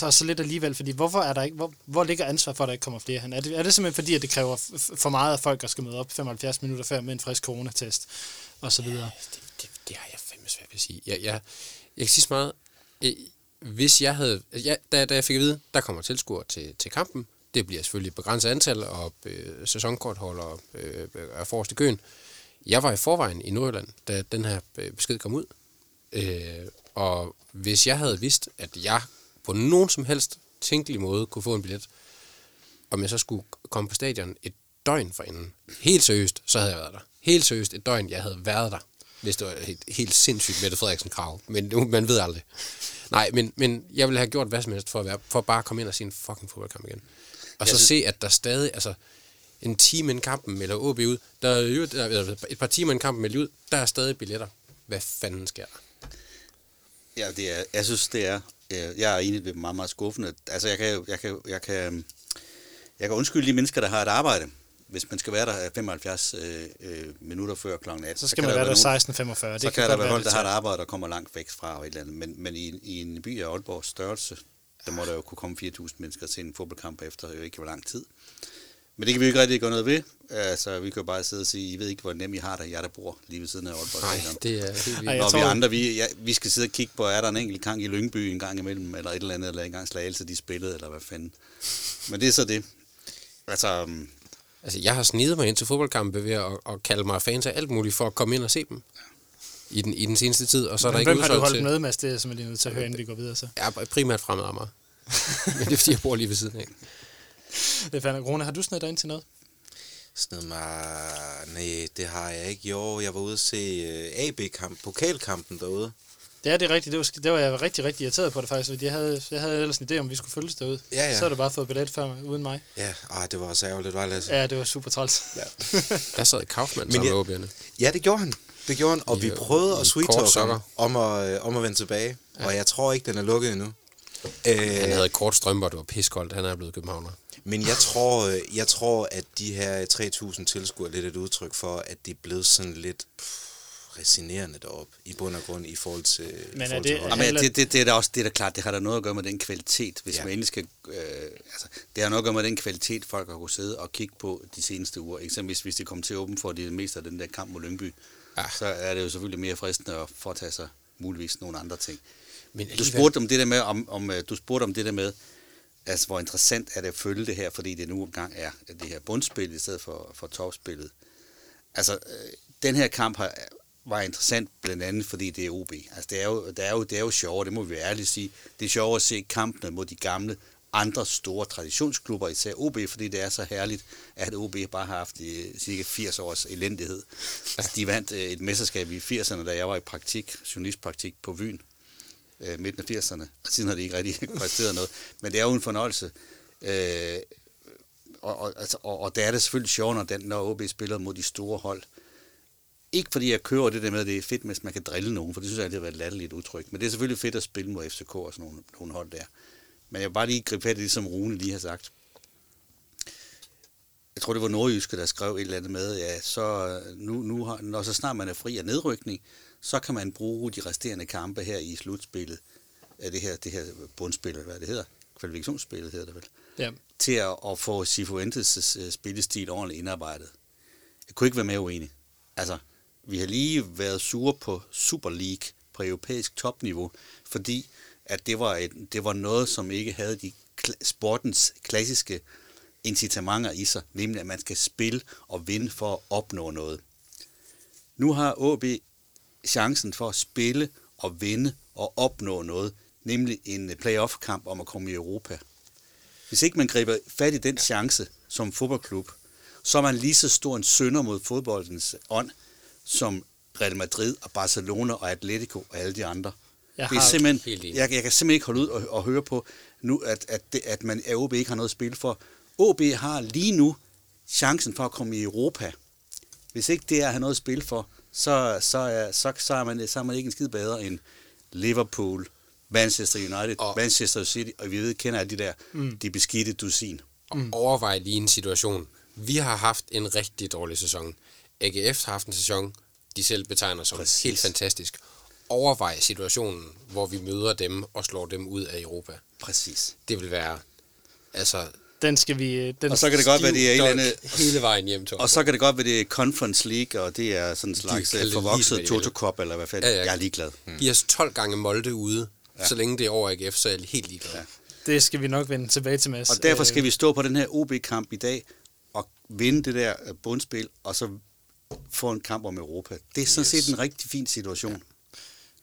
jeg, så lidt alligevel, fordi hvorfor er der ikke, hvor ligger ansvar for, at der ikke kommer flere hen? Er det simpelthen fordi, at det kræver for meget, at folk skal møde op 75 minutter før med en frisk coronatest, og så videre? Det har jeg fandme svært ved at sige. Jeg kan sige så meget, hvis jeg havde, da jeg fik at vide, der kommer tilskuere til kampen, det bliver selvfølgelig begrænset antal, og sæsonkortholdere er forrest i køen. Jeg var i forvejen i Nordjylland, da den her besked kom ud. Og hvis jeg havde vidst, at jeg på nogen som helst tænkelig måde kunne få en billet, om jeg så skulle komme på stadion et døgn forinden, helt seriøst, så havde jeg været der. Helt seriøst et døgn, jeg havde været der. hvis det var helt sindssygt Mette Frederiksen-krav. Men man ved aldrig. Nej, men jeg ville have gjort hvad som helst for bare at komme ind og se en fucking fodboldkamp igen. Og så se, at der stadig, altså en time inden kampen melder OB ud, der er et par timer inden kampen melder ud, der er stadig billetter. Hvad fanden sker der? Ja, det er, jeg synes, det er, jeg er egentlig meget, meget skuffende. Altså, jeg kan undskylde de mennesker, der har et arbejde. Hvis man skal være der 75 minutter før kl. 18, så skal man være der 16:45. Så kan der være hold, der har et arbejde og kommer langt væk fra og et eller andet. Men i en by af Aalborgs størrelse, der må der jo kunne komme 4.000 mennesker til en fodboldkamp efter jo ikke hvor lang tid. Men det kan vi ikke rigtig gøre noget ved. Altså, vi kan jo bare sidde og sige, I ved ikke, hvor nemt I har det, jeg der bor lige ved siden af Aalborg. Nej, det er helt vildt. Og vi andre, vi skal sidde og kigge på, er der en enkelt gang i Lyngby en gang imellem, eller et eller andet, eller en gang Slagelse, de spillede, eller hvad fanden. Men det er så det. Altså, jeg har snedet mig ind til fodboldkampe ved at kalde mig fans af alt muligt for at komme ind og se dem i den seneste tid. Og så er der ikke udsolgt til... Hvem har du holdt møde, Mads? Det er simpelthen nødt til at høre, inden vi går videre så. Ja, primært fremad af mig. Men det er, fordi jeg bor lige ved siden af. Det er fandme. Rune, har du snedet dig ind til noget? Snedet mig... Nej, det har jeg ikke. Jo, jeg var ude at se AB-kamp, pokalkampen derude. Ja, det er rigtigt. Det var jeg rigtig irriteret på det faktisk, fordi jeg havde ellers en idé om, vi skulle følges derude. Ja, ja. Så havde du bare fået billet før, uden mig. Ja, det var også ærgerligt, var Lasse? Ja, det var super træls. Ja. Der sad Kaufmann sammen med OB'erne. Ja, det gjorde han. Og vi prøvede at sweet-talke om at vende tilbage. Ja. Og jeg tror ikke, den er lukket endnu. Han havde kort strømper, det var piskoldt. Han er blevet københavner. Men jeg tror, at de her 3.000 tilskuere lidt et udtryk for, at det er blevet sådan lidt... resignerende deroppe, i bund og grund, i forhold til... Men det er da også, det er da klart, det har da noget at gøre med den kvalitet, hvis man endelig skal... det har noget at gøre med den kvalitet, folk har kunnet sidde og kigge på de seneste uger. Eksempelvis, hvis de kom til åben for det meste af den der kamp mod Lyngby, så er det jo selvfølgelig mere fristende at foretage sig muligvis nogle andre ting. Men du spurgte om det der med, altså, hvor interessant er det at følge det her, fordi det nu engang er det her bundspil, i stedet for topspillet. Altså, den her kamp var interessant, blandt andet fordi det er OB. Altså, det er jo sjovere, det må vi ærligt sige. Det er sjovere at se kampene mod de gamle, andre store traditionsklubber, især OB, fordi det er så herligt, at OB bare har haft cirka 80 års elendighed. Altså, de vandt et mesterskab i 80'erne, da jeg var i journalistpraktik på Vyn, midten af 80'erne, og siden har de ikke rigtig præsteret noget. Men det er jo en fornøjelse. Og der er det selvfølgelig sjovere, når OB spiller mod de store hold. Ikke fordi jeg kører det der med, at det er fedt, hvis man kan drille nogen, for det synes jeg altid har været et latterligt udtryk. Men det er selvfølgelig fedt at spille mod FCK og sådan nogle hold der. Men jeg vil bare lige gribe fat i det, som Rune lige har sagt. Jeg tror, det var Nordjyske, der skrev et eller andet med, når så snart man er fri af nedrykning, så kan man bruge de resterende kampe her i slutspillet, af det her bundspil, hvad det hedder, kvalifikationsspillet hedder det vel, ja. Til at få Cifuentes' spillestil ordentligt indarbejdet. Jeg kunne ikke være mere uenig. Altså, vi har lige været sure på Super League på europæisk topniveau, fordi at det var noget, som ikke havde de sportens klassiske incitamenter i sig, nemlig at man skal spille og vinde for at opnå noget. Nu har OB chancen for at spille og vinde og opnå noget, nemlig en playoff-kamp om at komme i Europa. Hvis ikke man griber fat i den chance som fodboldklub, så er man lige så stor en synder mod fodboldens ånd, som Real Madrid og Barcelona og Atletico og alle de andre. Jeg kan simpelthen ikke holde ud og høre på nu, at OB ikke har noget at spille for. OB har lige nu chancen for at komme i Europa. Hvis ikke det er at have noget at spille for, så er man ikke en skid bedre end Liverpool, Manchester United, og Manchester City, og vi ved, kender alle de der, de beskidte dusin. Overvej lige en situation. Vi har haft en rigtig dårlig sæson. AGF har haft en sæson, de selv betegner som helt fantastisk. Overvej situationen, hvor vi møder dem og slår dem ud af Europa. Præcis. Det vil være... Altså, den skal vi... Den og så kan det godt være, det er et eller andet... Hele vejen hjem til. Og så kan det godt være, det er Conference League, og det er sådan en slags forvokset Toto-kop, eller hvad fanden. Ja. Jeg er ligeglad. Giv os 12 gange Molde ude. Ja. Så længe det er over AGF, så er jeg helt ligeglad. Ja. Det skal vi nok vende tilbage til, Mads. Og derfor skal vi stå på den her OB-kamp i dag, og vinde det der bundspil, og så... for en kamp om Europa. Det er sådan set en rigtig fin situation. Ja.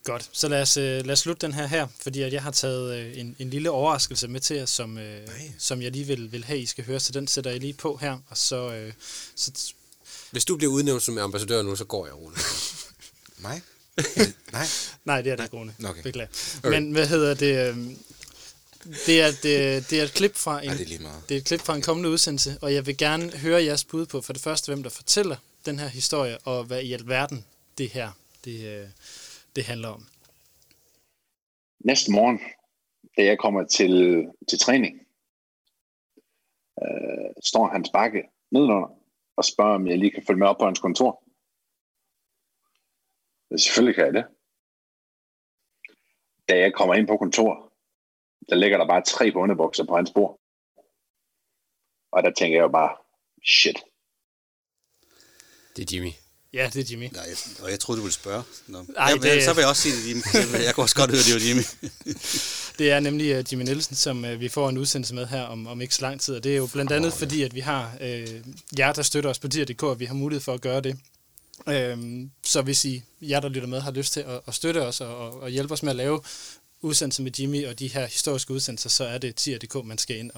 Godt, så lad os slutte den her, fordi at jeg har taget en lille overraskelse med til jer, som jeg lige vil have, I skal høre, så den sætter jeg lige på her, og så... Hvis du bliver udnævnt som ambassadør nu, så går jeg, Rune. Nej. Nej. Nej, det er der grunde. Okay. Beklager. Okay. Men hvad hedder det? Det er et klip fra en. Nej, det er et klip fra en kommende udsendelse, og jeg vil gerne høre jeres bud på for det første, hvem der fortæller den her historie, og hvad i alverden det her det handler om. Næste morgen, da jeg kommer til træning, står Hans Bakke nedenunder og spørger, om jeg lige kan følge med op på hans kontor. Selvfølgelig kan jeg det. Da jeg kommer ind på kontor, der ligger der bare 3 bundebukser på hans bord. Og der tænker jeg jo bare, shit. Det er Jimmy. Ja, det er Jimmy. Nej, og jeg troede, du ville spørge. Ej, det... Så vil jeg også sige det, Jimmy. Jeg kunne også godt høre, det var Jimmy. Det er nemlig Jimmy Nielsen, som vi får en udsendelse med her om ikke så lang tid. Og det er jo blandt andet fordi, at vi har jer, der støtter os på dir.dk, og vi har mulighed for at gøre det. Så hvis jer, der lytter med, har lyst til at støtte os og hjælpe os med at lave udsendelser med Jimmy og de her historiske udsendelser, så er det dir.dk, man skal ind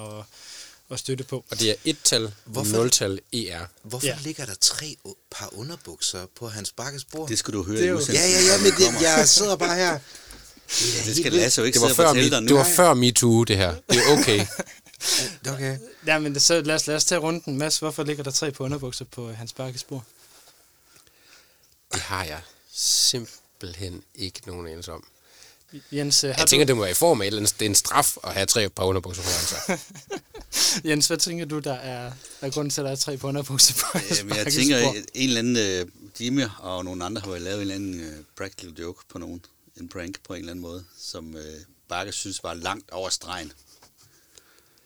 og støtte på. Og det er 1-tal, 0-tal, ER. Hvorfor ligger der 3 par underbukser på Hans Bakkes bord? Det skal du høre i udsendelsen. Ja, men det, jeg sidder bare her. Det skal Lasse jo ikke sidde og fortælle dig nu. Det var før MeToo, det her. Det er okay. Okay. Ja, men så lad os tage runden. Mads, hvorfor ligger der 3 par underbukser på Hans Bakkes bord? Det har jeg simpelthen ikke nogen anelse om. Jens, jeg tænker, det må være i form af eller andet. Det er en straf at have 3 par underbukser på altså. Jens, hvad tænker du, der er grunden til, at der er 3 par underbukser på Hans Bakkes bord? Jeg tænker, en eller anden Jimmy og nogle andre har lavet en eller anden practical joke på nogen. En prank på en eller anden måde, som Bakke synes var langt over stregen.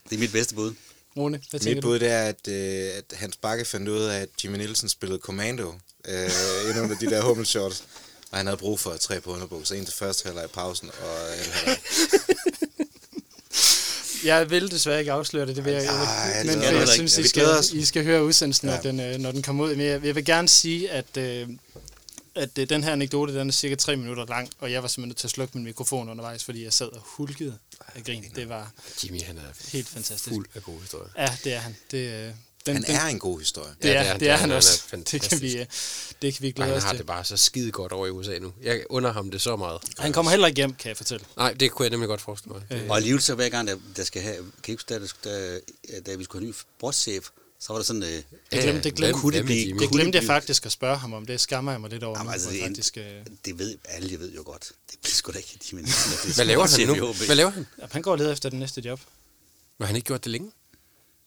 Det er mit bedste bud. Rune, hvad tænker du? Mit bud er, at Hans Bakke fandt ud af, at Jimmy Nielsen spillede Commando inden under de der hummelshorts, og han havde brug for 3 på underbukser. En til første halvleg i pausen, og en halvleg. Jeg vil desværre ikke afsløre det, det vil jeg ikke. Men jeg synes, I skal høre udsendelsen, når den kommer ud. Men jeg vil gerne sige, at den her anekdote, den er cirka 3 minutter lang, og jeg var simpelthen nødt til at slukke min mikrofon undervejs, fordi jeg sad og hulkede af grin. Det var Jimmy, han er helt fantastisk. Fuld af gode historier. Ja, det er han. Han er en god historie. Det er han også. Det kan vi glæde os til. Han har det bare så skide godt over i USA nu. Jeg under ham det så meget. Han kommer heller ikke hjem, kan jeg fortælle. Nej, det kunne jeg nemlig godt forestille mig. Og alligevel så hver gang, der skal have kickstart, da vi skulle have en ny sportschef, så var der sådan det glemte jeg faktisk at spørge ham om. Det skammer jeg mig lidt over. Jamen, altså, det ved alle, jeg ved jo godt. Det bliver sgu da ikke de mennesker. Hvad laver han nu? Ja, han går og leder efter den næste job. Men han ikke gjort det længe?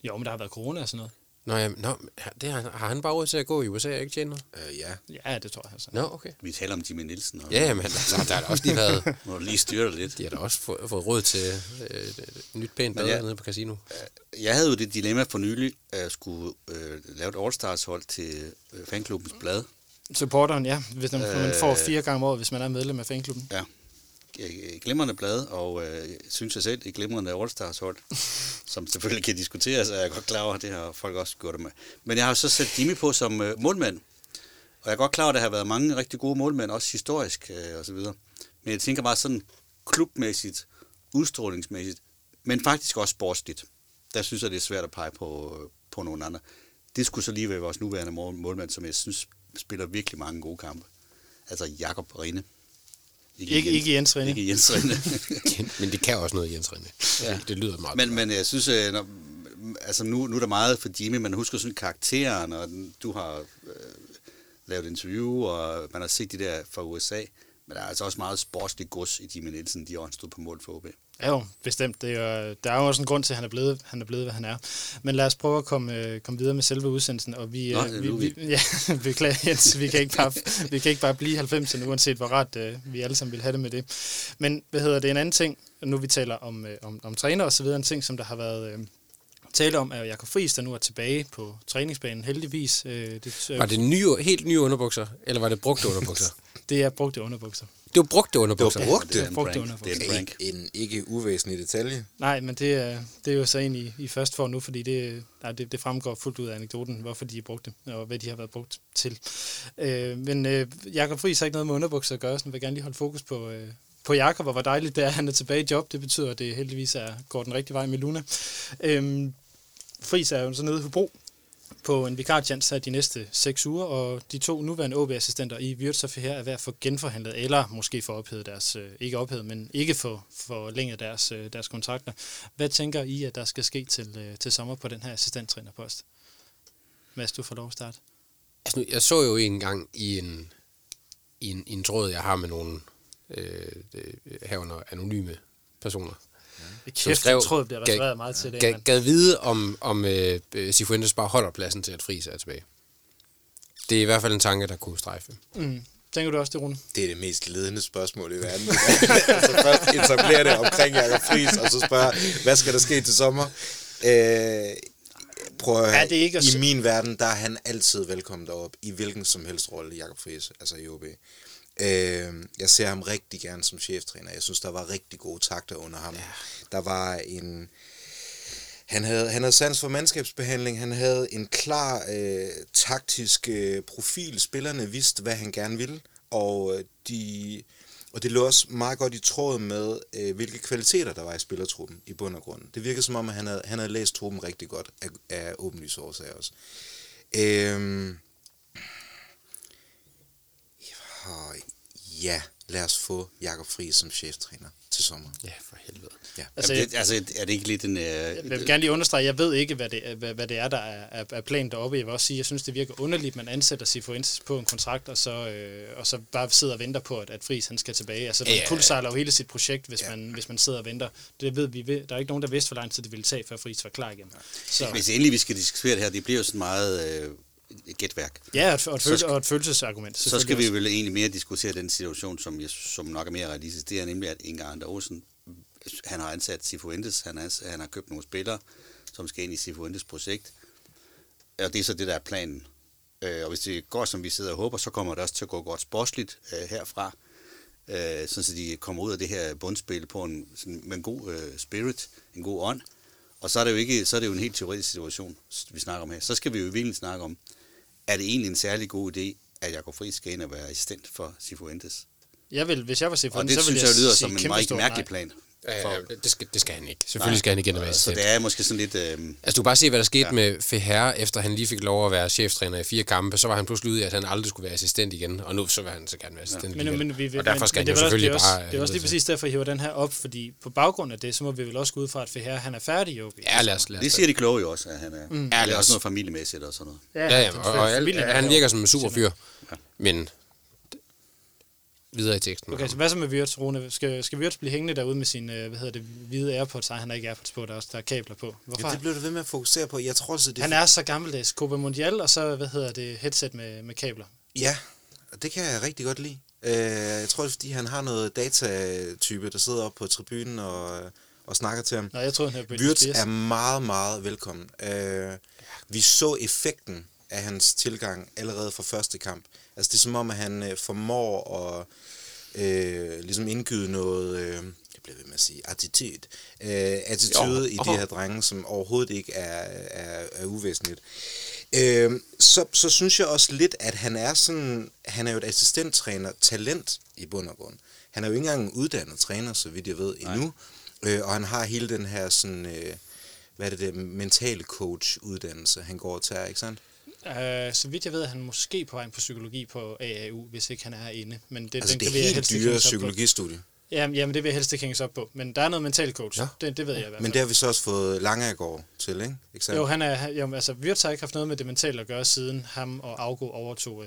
Jo, men der har været corona og sådan noget. Nå, det har han bare ud til at gå i USA og ikke tjene noget? Ja. Ja, det tror jeg altså. Nå, okay. Vi taler om Jimmy Nielsen. Og ja, men altså, der har også lige været... Må du lige styre lidt. De har da også fået råd til nyt pænt bad nede på casino. Jeg havde jo det dilemma for nylig, at jeg skulle lave et All-Stars-hold til fanklubbens blad. Supporteren, ja. Hvis man får 4 gange om året, hvis man er medlem af fanklubben. Ja. Glimrende blad, og synes jeg selv, et glimrende All-Stars-hold, som selvfølgelig kan diskuteres, og jeg er godt klar over, at det har folk også gjort det med. Men jeg har så sat Jimmy på som målmand, og jeg er godt klar over, at der har været mange rigtig gode målmænd, også historisk osv. Men jeg tænker bare sådan klubmæssigt, udstrålingsmæssigt, men faktisk også sportsligt. Der synes jeg, det er svært at pege på nogen andre. Det skulle så lige være vores nuværende målmand, som jeg synes spiller virkelig mange gode kampe. Altså Jakob Rinde. Ikke Jens Rinde. Ikke Jens Rinde. Men det kan også noget Jens Rinde. Ja. Det lyder meget. Men jeg synes, altså nu er der meget for Jimmy. Man husker sådan karakteren, og du har lavet interview, og man har set de der fra USA. Men der er altså også meget sportsligt gods i Jimmy Nielsen, de har stået på mål for OB. Ja jo, bestemt. Der er jo også en grund til, at han er blevet, hvad han er. Men lad os prøve at komme videre med selve udsendelsen. Og beklager Jens, vi kan ikke bare blive 90'erne, uanset hvor ret vi alle sammen vil have det med det. Men hvad hedder det, en anden ting, nu vi taler om træner og så videre, en ting, som der har været tale om, er Jakob Friis, der nu er tilbage på træningsbanen, heldigvis. Var det helt nye underbukser, eller var det brugte underbukser? Det er brugte underbukser. Det var brugte underbukser. Det er en ikke uvæsentlig detalje. Nej, men det er jo så egentlig I først for nu, fordi det fremgår fuldt ud af anekdoten, hvorfor de er brugte, og hvad de har været brugt til. Men Jakob Friis har ikke noget med underbukser at gøre, så jeg vil gerne lige holde fokus på Jakob, og hvor dejligt det er, at han er tilbage i job. Det betyder, at det heldigvis går den rigtige vej med Luna. Friis er jo så nede i Hobro, på en vikartjans de næste 6 uger, og de to nuværende OB-assistenter i Virts og Feher er ved at få genforhandlet, eller måske få ophævet deres, ikke ophævet, men ikke få forlænget deres kontrakter. Hvad tænker I, at der skal ske til sommer på den her assistenttrænerpost? Mads, du får lov at starte. Altså, jeg så jo en gang i en tråd, jeg har med nogle herunder anonyme personer, gad vide, om Cifuentes bare holder pladsen til, at Friis er tilbage. Det er i hvert fald en tanke, der kunne strejfe. Mm. Tænker du også det, Rune? Det er det mest ledende spørgsmål i verden. Altså først etablere det omkring Jakob Friis, og så spørge, hvad skal der ske til sommer? Prøv at høre, i min verden, der er han altid velkommen deroppe, i hvilken som helst rolle, Jakob Friis, altså i OB. Jeg ser ham rigtig gerne som cheftræner. Jeg synes, der var rigtig gode takter under ham. Ja. Der var en... Han havde sans for mandskabsbehandling. Han havde en klar taktisk profil. Spillerne vidste, hvad han gerne ville. Og det lå også meget godt i tråd med, hvilke kvaliteter der var i spillertruppen i bund og grund. Det virkede som om, at han havde læst truppen rigtig godt af åbenlyse årsager også. Ja, lad os få Jakob Friis som cheftræner til sommer. Ja, for helvede. Ja. Er det ikke lidt en... Jeg vil gerne lige understrege, jeg ved ikke, hvad det er, der er planen deroppe. Jeg vil også sige, jeg synes, det virker underligt, man ansætter Cifuentes på en kontrakt, og så bare sidder og venter på, at Friis han skal tilbage. Altså, man kuldsejler jo hele sit projekt, hvis man sidder og venter. Det ved vi. Der er ikke nogen, der vidste, hvor lang tid det ville tage, før Friis var klar igen. Så. Hvis endelig vi skal diskutere det her, det bliver jo sådan meget... gætværk. Ja, og et følelsesargument. Så skal vi vel egentlig mere diskutere den situation, som nok er mere realistisk. Det er nemlig, at Inger Ander Olsen, han har ansat Cifuentes, han har købt nogle spillere, som skal ind i Cifuentes projekt. Og det er så det, der er planen. Og hvis det går, som vi sidder og håber, så kommer det også til at gå godt sportsligt herfra. Så de kommer ud af det her bundspil på med en god spirit, en god ånd. Og så er det jo en helt teoretisk situation, vi snakker om her. Så skal vi jo virkelig snakke om, er det egentlig en særlig god idé, at Jakob Friis skal ind og være assistent for Cifuentes? Hvis jeg var Cifuentes, så ville jeg sige kæmpestor. Og det synes jeg lyder som en meget mærkelig plan. Det skal han ikke. Selvfølgelig skal han ikke ind og være assistent. Så det er måske sådan lidt... du bare se, hvad der skete med Feher, efter han lige fik lov at være cheftræner i 4 kampe, så var han pludselig ude i, at han aldrig skulle være assistent igen, og nu så vil han så gerne være assistent igen. Og derfor skal han jo selvfølgelig bare... Det er også lige præcis derfor, jeg hiver den her op, fordi på baggrund af det, så må vi vel også gå ud fra, at Feher, han er færdig jo. Ja, lad os. Det siger de kloge jo også, at han er. Mm. Det er også noget familiemæssigt og sådan noget. Ja, og han virker som en super fyr, men... videre i teksten. Okay, så hvad så med Virts, Rune? Skal Virts blive hængende derude med sin, hvide AirPods? Nej, han er ikke AirPods på, der er kabler på. Hvorfor? Ja, det bliver du ved med at fokusere på. Jeg tror også, det... Han er så gammeldags. Copa Mundial, og så, headset med kabler. Ja, og det kan jeg rigtig godt lide. Jeg tror, det er, fordi han har noget datatype, der sidder oppe på tribunen og snakker til ham. Nej, jeg tror, han er Virts er meget, meget velkommen. Vi så effekten af hans tilgang allerede fra første kamp. Altså det er som om, at han formår at ligesom indgyde noget, jeg bliver ved med at sige, attitude i de her drenge, som overhovedet ikke er uvæsentligt. Så synes jeg også lidt, at han er jo et assistenttræner, talent i bund og grund. Han er jo ikke engang en uddannet træner, så vidt jeg ved endnu. Og han har hele den her sådan, mental coach uddannelse, han går og tager, ikke sandt? Så vidt jeg ved, at han måske på vejen på psykologi på AAU, hvis ikke han er inde. Men det, altså den, det er helt dyre psykologistudie. Jamen det vil jeg helst ikke hænges op på. Men der er noget mental coach, ja. Det ved jeg i hvert fald. Men det har vi så også fået Langegaard til, ikke? Exakt. Jo, Virts har ikke haft noget med det mentale at gøre siden ham og Augo overtog,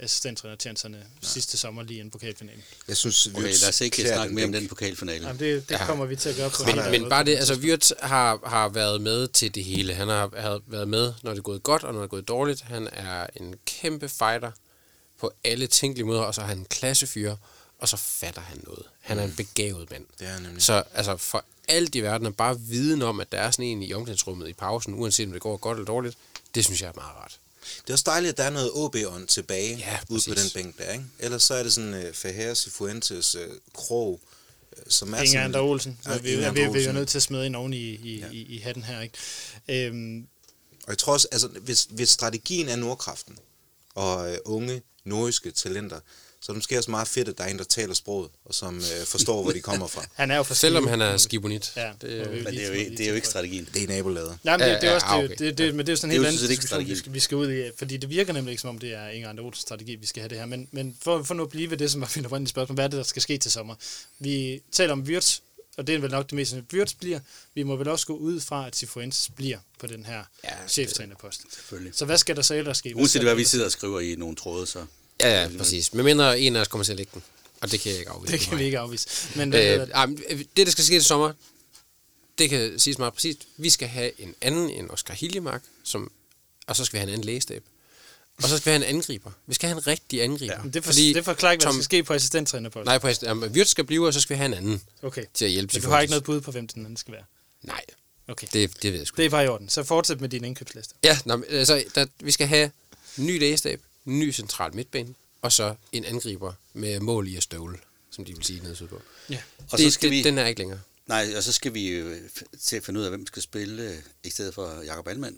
assistenttrænertjenserne sidste sommer lige inden pokalfinalen. Jeg synes, okay, lad os ikke snakke mere om den pokalfinale. Jamen det kommer vi til at gøre på. Men bare det, altså Virts har været med til det hele. Han har været med, når det er gået godt og når det er gået dårligt. Han er en kæmpe fighter på alle tænkelige måder, og så har han en klassefyre. Og så fatter han noget. Han er en begavet mand. Det er nemlig. Så altså, for alt i verden, bare viden om, at der er sådan en i omklædningsrummet i pausen, uanset om det går godt eller dårligt, det synes jeg er meget rart. Det er også dejligt, at der er noget OB-ånd tilbage ude på den bænk der, ikke? Ellers så er det sådan Feher, Cifuentes, Krog, som er Inger Ander Olsen. Vi er jo nødt til at smide ind oven i hatten her, ikke? Og jeg tror også, altså, hvis strategien er Nordkraften, og unge nordiske talenter. Så det måske også meget fedt, at der er en, der taler sproget, og som forstår, hvor de kommer fra. Han er jo for selvom han er skibonit. Ja, det er jo ikke strategien. Det er nabolaget. Nej, men det er også det, men det er jo sådan en helt anden diskussion, vi skal ud i. Fordi det virker nemlig ikke, som om det er ingen andre strategi, vi skal have det her. Men for nu at blive ved det, som var min oprindelige spørgsmål, hvad er det, der skal ske til sommer? Vi taler om Virts, og det er vel nok det meste, at Virts bliver. Vi må vel også gå ud fra, at Cifuentes bliver på den her cheftrænerpost. Så hvad skal der så ellers ske? Uanset hvad vi sidder og skriver i nogle tråde, så... Ja, præcis. Men mindre en af os kommer til at lægge den. Og det kan jeg ikke afvise. Det kan vi ikke afvise. Men det, der skal ske til sommer, det kan siges meget præcist. Vi skal have en anden end Oscar Hiljemark, og så skal vi have en anden lægestab. Og så skal vi have en angriber. Vi skal have en rigtig angriber. Ja, det forklarer ikke, hvad der skal ske på assistenttræner på. Nej, Virts skal blive, og så skal vi have en anden til at hjælpe. Men du har ikke noget bud på, hvem den anden skal være? Nej, okay. Det ved jeg sgu. Det er bare i orden. Så fortsæt med dine indkøbslister. Ja, vi skal have en ny lægestab. Ny central midtbane, og så en angriber med mål i at støvle, som de vil sige nede sydpå. Ja. Og så skal den er ikke længere. Nej, og så skal vi til at finde ud af, hvem skal spille i stedet for Jakob Almand,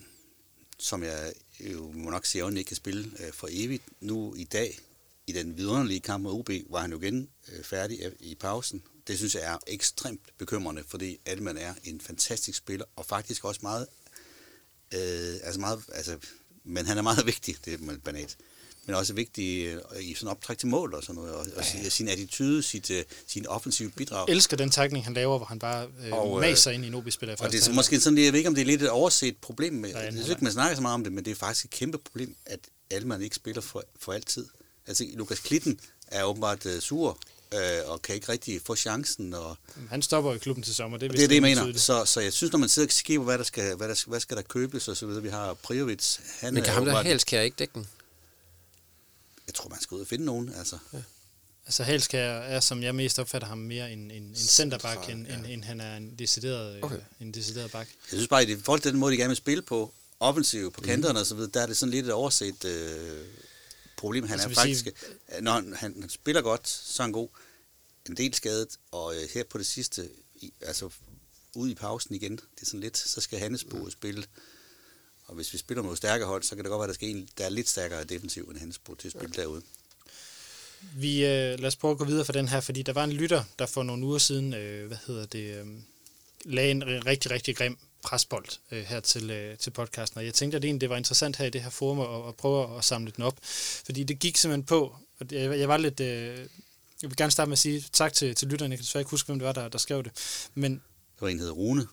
som jeg jo må nok sige, at han ikke kan spille for evigt. Nu i dag, i den vidunderlige kamp mod OB, var han jo igen færdig i pausen. Det synes jeg er ekstremt bekymrende, fordi Almand er en fantastisk spiller, og faktisk også meget, men han er meget vigtig, det er banalt. Men også vigtig i sådan optræk til mål og sådan noget, og sin attitude, sin offensive bidrag. Jeg elsker den takning, han laver, hvor han bare maser ind i en OB-spiller. Og det er måske sådan, jeg ved ikke, om det er lidt et overset problem. Med, jeg synes ikke, man snakker så meget om det, men det er faktisk et kæmpe problem, at Alman ikke spiller for altid. Altså, Lukas Klitten er åbenbart sur, og kan ikke rigtig få chancen. Og han stopper i klubben til sommer. Det er det, jeg mener. Så jeg synes, når man sidder og skriver, hvad skal der købes og så videre. Vi har Priovic. Men kan ham der helst, kan jeg ikke dække den? Jeg tror, man skal ud og finde nogen, altså. Ja. Altså, Halskær er, som jeg mest opfatter ham, mere en centerback, end han er en decideret bak. Jeg synes bare, at i forhold til den måde, de gerne vil spille på, offensiv på kanterne og så videre, der er det sådan lidt et overset problem. Han altså, er faktisk... Sige... Når han spiller godt, så er han god. En del skadet, og her på det sidste, ude i pausen igen, det er sådan lidt, så skal Hannesbo spille... Og hvis vi spiller mod stærke hold, så kan det godt være, at der skal en, der er lidt stærkere defensiv end Hannesbo til at spille derude. Vi lad os prøve at gå videre for den her, fordi der var en lytter, der for nogle uger siden, lagde en rigtig, rigtig grim presbold her til podcasten. Og jeg tænkte, at det var interessant her i det her forum at prøve at samle den op. Fordi det gik simpelthen på, og jeg var lidt... jeg vil gerne starte med at sige tak til lytterne. Jeg kan desværre ikke huske, hvem det var, der skrev det. Men... Det var en, der hed Rune.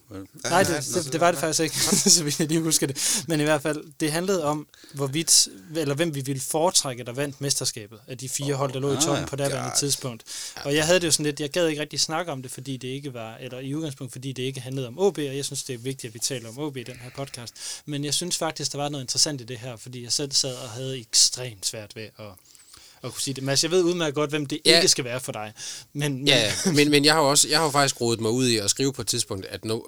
Nej, det var det faktisk ikke, så vi lige husker det. Men i hvert fald, det handlede om, hvem vi ville foretrække, der vandt mesterskabet af de fire hold, der lå i toppen på daværende tidspunkt. Og jeg havde det jo sådan lidt, jeg gad ikke rigtig snakke om det, i udgangspunkt, fordi det ikke handlede om OB, og jeg synes, det er vigtigt, at vi taler om OB i den her podcast. Men jeg synes faktisk, der var noget interessant i det her, fordi jeg selv sad og havde ekstremt svært ved at kunne sige det. Mads, jeg ved udmærket godt, hvem det ikke skal være for dig. Men men jeg har faktisk rodet mig ud i at skrive på et tidspunkt, at nu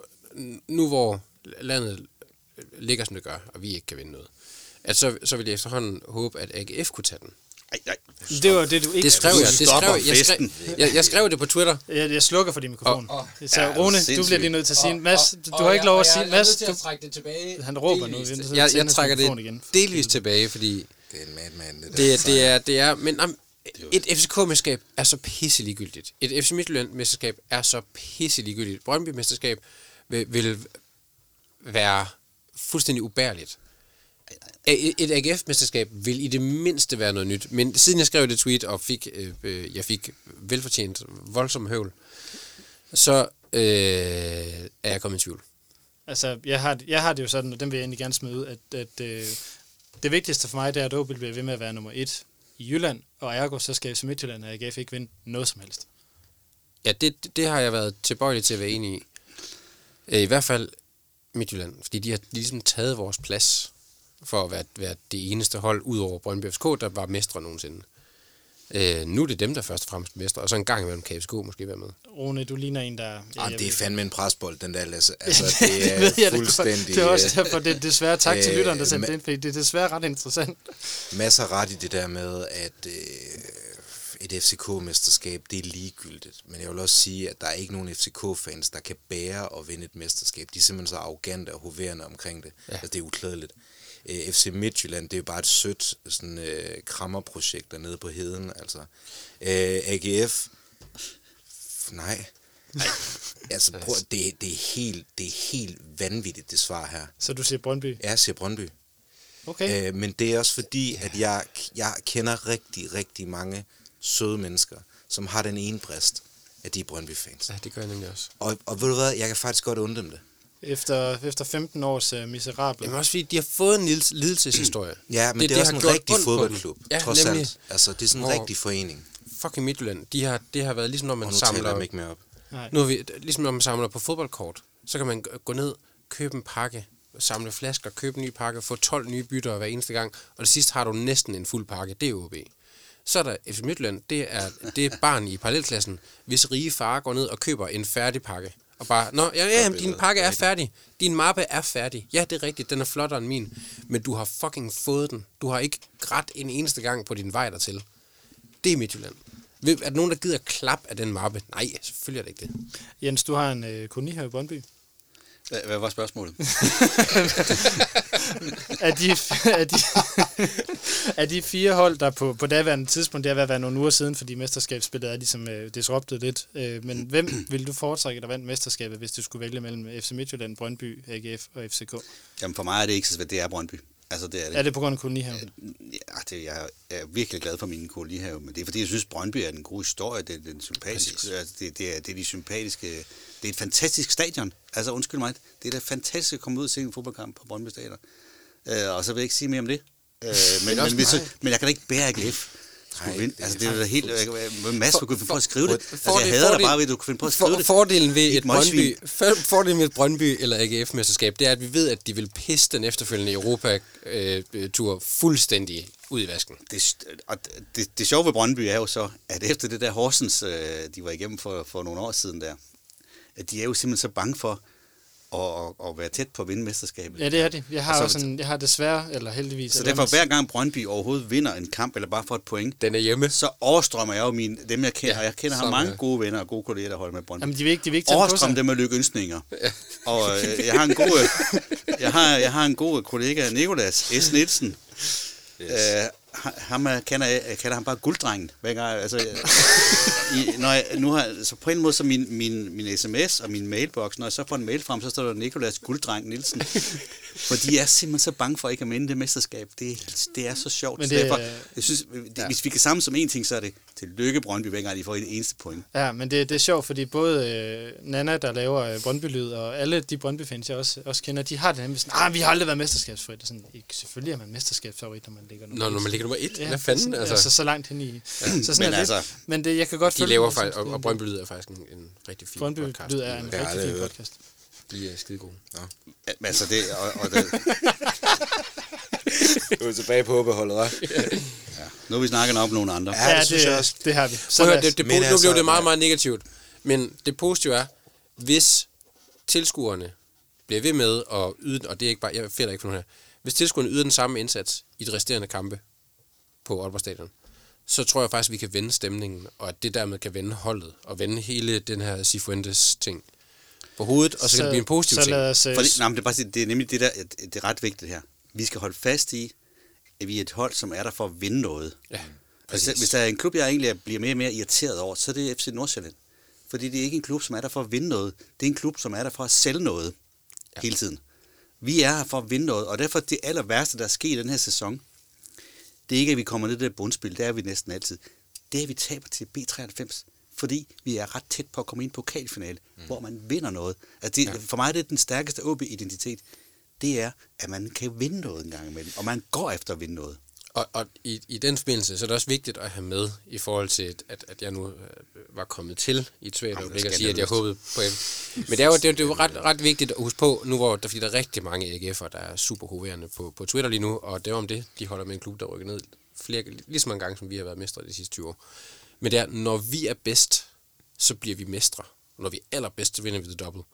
hvor landet ligger, som det gør, og vi ikke kan vinde noget, at så vil jeg efterhånden håbe, at AGF kunne tage den. Nej. Det var det, du ikke... Jeg skrev det på Twitter. Jeg slukker for din mikrofon. Så Rune, du bliver lige nødt til at sige... Mads, du har ikke lov at sige... Mads, du trækker det tilbage. Han råber nu. Jeg trækker det delvis tilbage, fordi... Det er en madman, det er. Men et FCK-mesterskab er så pisseligegyldigt. Et FC Midtjylland-mesterskab er så pisseligegyldigt. Brøndby-mesterskab vil være fuldstændig ubærligt. Et AGF-mesterskab vil i det mindste være noget nyt. Men siden jeg skrev det tweet, og jeg fik velfortjent voldsom høvl, så er jeg kommet i tvivl. Altså, jeg har det jo sådan, og den vil jeg egentlig gerne smide ud, at det vigtigste for mig, det er, at OB bliver ved med at være nummer 1 i Jylland, og ergo så skal FC Midtjylland og AGF ikke vinde noget som helst. Ja, det har jeg været tilbøjelig til at være enig i. I hvert fald Midtjylland, fordi de har ligesom taget vores plads for at være det eneste hold ud over Brøndby FCK, der var mestre nogensinde. Nu er det dem, der først og fremmest mestre, og så en gang imellem kan FCK måske være med. Rune, du ligner en, der... det er fandme en presbold, den der, Lasse. Altså, det er fuldstændig... Det er også derfor, det er desværre tak til lytteren, der sendte ind, fordi det er desværre ret interessant. Masser af ret i det der med, at et FCK-mesterskab, det er ligegyldigt. Men jeg vil også sige, at der er ikke nogen FCK-fans, der kan bære at vinde et mesterskab. De er simpelthen så arrogante og hoverende omkring det. Ja. Altså, det er uklædeligt. FC Midtjylland, det er jo bare et sødt sådan, krammerprojekt dernede på heden. Altså. AGF, nej. Altså, prøv, det er helt vanvittigt, det svar her. Så du siger Brøndby? Ja, jeg siger Brøndby. Okay. Men det er også fordi, at jeg kender rigtig, rigtig mange søde mennesker, som har den ene brist, at de er Brøndby-fans. Ja, det gør jeg nemlig også. Og ved du hvad, jeg kan faktisk godt undre dem det. Efter 15 års miserable. Jamen også fordi, de har fået en lidelseshistorie. Ja, men det er også en rigtig fodboldklub, trods alt. Altså, det er sådan en rigtig forening. Fucking Midtjylland, det har været ligesom, når man samler... dem ikke mere op. Nej. Nu vi, ligesom når man samler på fodboldkort, så kan man gå ned, købe en pakke, samle flasker, købe en ny pakke, få 12 nye bytter hver eneste gang, og det sidste har du næsten en fuld pakke, det er OB. Så er der FC Midtjylland, det er barn i parallelklassen, hvis rige far går ned og køber en færdig pakke, og bare, nå, ja, din pakke er færdig, din mappe er færdig, ja, det er rigtigt, den er flottere end min, men du har fucking fået den, du har ikke grædt en eneste gang på din vej dertil. Det er Midtjylland. Er der nogen, der gider klap af den mappe? Nej, selvfølgelig er det ikke det. Jens, du har en koloni her i Brøndby. Hvad var spørgsmålet? Er de fire hold, der på daværende tidspunkt, det har været nogle uger siden, fordi mesterskabsspillet er ligesom disruptet lidt, men hvem ville du foretrække, der vandt mesterskabet, hvis du skulle vælge mellem FC Midtjylland, Brøndby, AGF og FCK? Jamen for mig er det ikke så svært, det er Brøndby. Altså, det er, det. Er det på grund af kolonihaven? Ja, jeg er virkelig glad for min kolonihave, men det er fordi, jeg synes, Brøndby er den gode historie, det er den sympatiske, altså, det er de sympatiske, det er et fantastisk stadion, altså undskyld mig, det er da fantastisk at komme ud og se en fodboldkamp på Brøndby Stadion, og så vil jeg ikke sige mere om det, men jeg kan da ikke bære AGF. Nej, det er da helt... Mads, du kunne finde på at skrive det. Jeg hader dig bare ved, at du kunne finde på at skrive det. Fordelen ved et Brøndby eller AGF-mesterskab, det er, at vi ved, at de vil pisse den efterfølgende Europa-tur fuldstændig ud i vasken. Det sjove ved Brøndby er jo så, at efter det der Horsens, de var igennem for nogle år siden der, at de er jo simpelthen så bange for at være tæt på at vinde mesterskabet. Ja, det er det. Jeg har desværre, eller heldigvis... Så derfor, hver gang Brøndby overhovedet vinder en kamp, eller bare får et point, den er hjemme, så overstrømmer jeg jo dem, jeg kender. Ja, og jeg kender har mange gode venner og gode kolleger, der holder med Brøndby. Jamen, de er vigtige overstrømmer dem med lykkeønsninger. Ja. Og jeg har en god kollega, Nicolas S. Nielsen. Yes. Ham jeg kalder ham bare gulddrengen. Altså, så på en måde så min sms og min mailbox, når jeg så får en mail frem, så står der Nicolas Gulddreng Nielsen. For de er simpelthen så bange for ikke at minde det mesterskab. Det er så sjovt. Men derfor, jeg synes, hvis vi kan sammen som en ting, så er det til lykke Brøndby, hver gang de får et eneste point. Ja, men det er sjovt, fordi både Nana, der laver Brøndby-lyd, og alle de Brøndby-fans, jeg også kender, de har det her med sådan, vi har aldrig været mesterskabsfri. Selvfølgelig er man mesterskabsfavorit, når man ligger nummer 1, ja, hvad fanden? Altså så langt hen i. Ja. Så sådan men altså, lidt. Men det, jeg kan godt følge... De laver faktisk, og Brøndby Lyd er faktisk en rigtig fin Brøndby podcast. Brøndby Lyd er en rigtig fin podcast. De er skide gode. Ja, men altså det... Du er tilbage på håbeholdet, hva'? Ja. Nu har vi snakket om nogle andre. Ja, det har vi. Så hør, nu blev det meget, meget negativt. Men det positive er, hvis tilskuerne bliver ved med at yde... Og det er ikke bare... Jeg fælder ikke for nogen her. Hvis tilskuerne yder den samme indsats i de resterende kampe, på Aalborg Stadion, så tror jeg faktisk, vi kan vende stemningen, og at det dermed kan vende holdet, og vende hele den her Cifuentes-ting på hovedet, og så kan det blive en positiv ting. Det er nemlig det der, det er ret vigtigt her. Vi skal holde fast i, at vi er et hold, som er der for at vinde noget. Ja, hvis der er en klub, jeg egentlig bliver mere og mere irriteret over, så er det FC Nordsjælland. Fordi det er ikke en klub, som er der for at vinde noget. Det er en klub, som er der for at sælge noget hele tiden. Vi er her for at vinde noget, og derfor det aller værste, der er sket i den her sæson, det er ikke, at vi kommer ned i det bundspil, det er vi næsten altid. Det er, at vi taber til B93, fordi vi er ret tæt på at komme ind i pokalfinale, hvor man vinder noget. Altså for mig det er den stærkeste OB-identitet, det er, at man kan vinde noget en gang imellem, og man går efter at vinde noget. Og i den forbindelse, så er det også vigtigt at have med, i forhold til, at jeg nu var kommet til i et svært øjeblik og sige, at jeg håbede på Men det er jo ret vigtigt at huske på, nu hvor der er rigtig mange AGF'er, der er super hoverende på Twitter lige nu, og det er om det, de holder med en klub, der rykker ned lige så mange gange, som vi har været mestre de sidste 20 år. Men det er, når vi er bedst, så bliver vi mestre. Når vi er allerbedst, så vinder vi det dobbelt.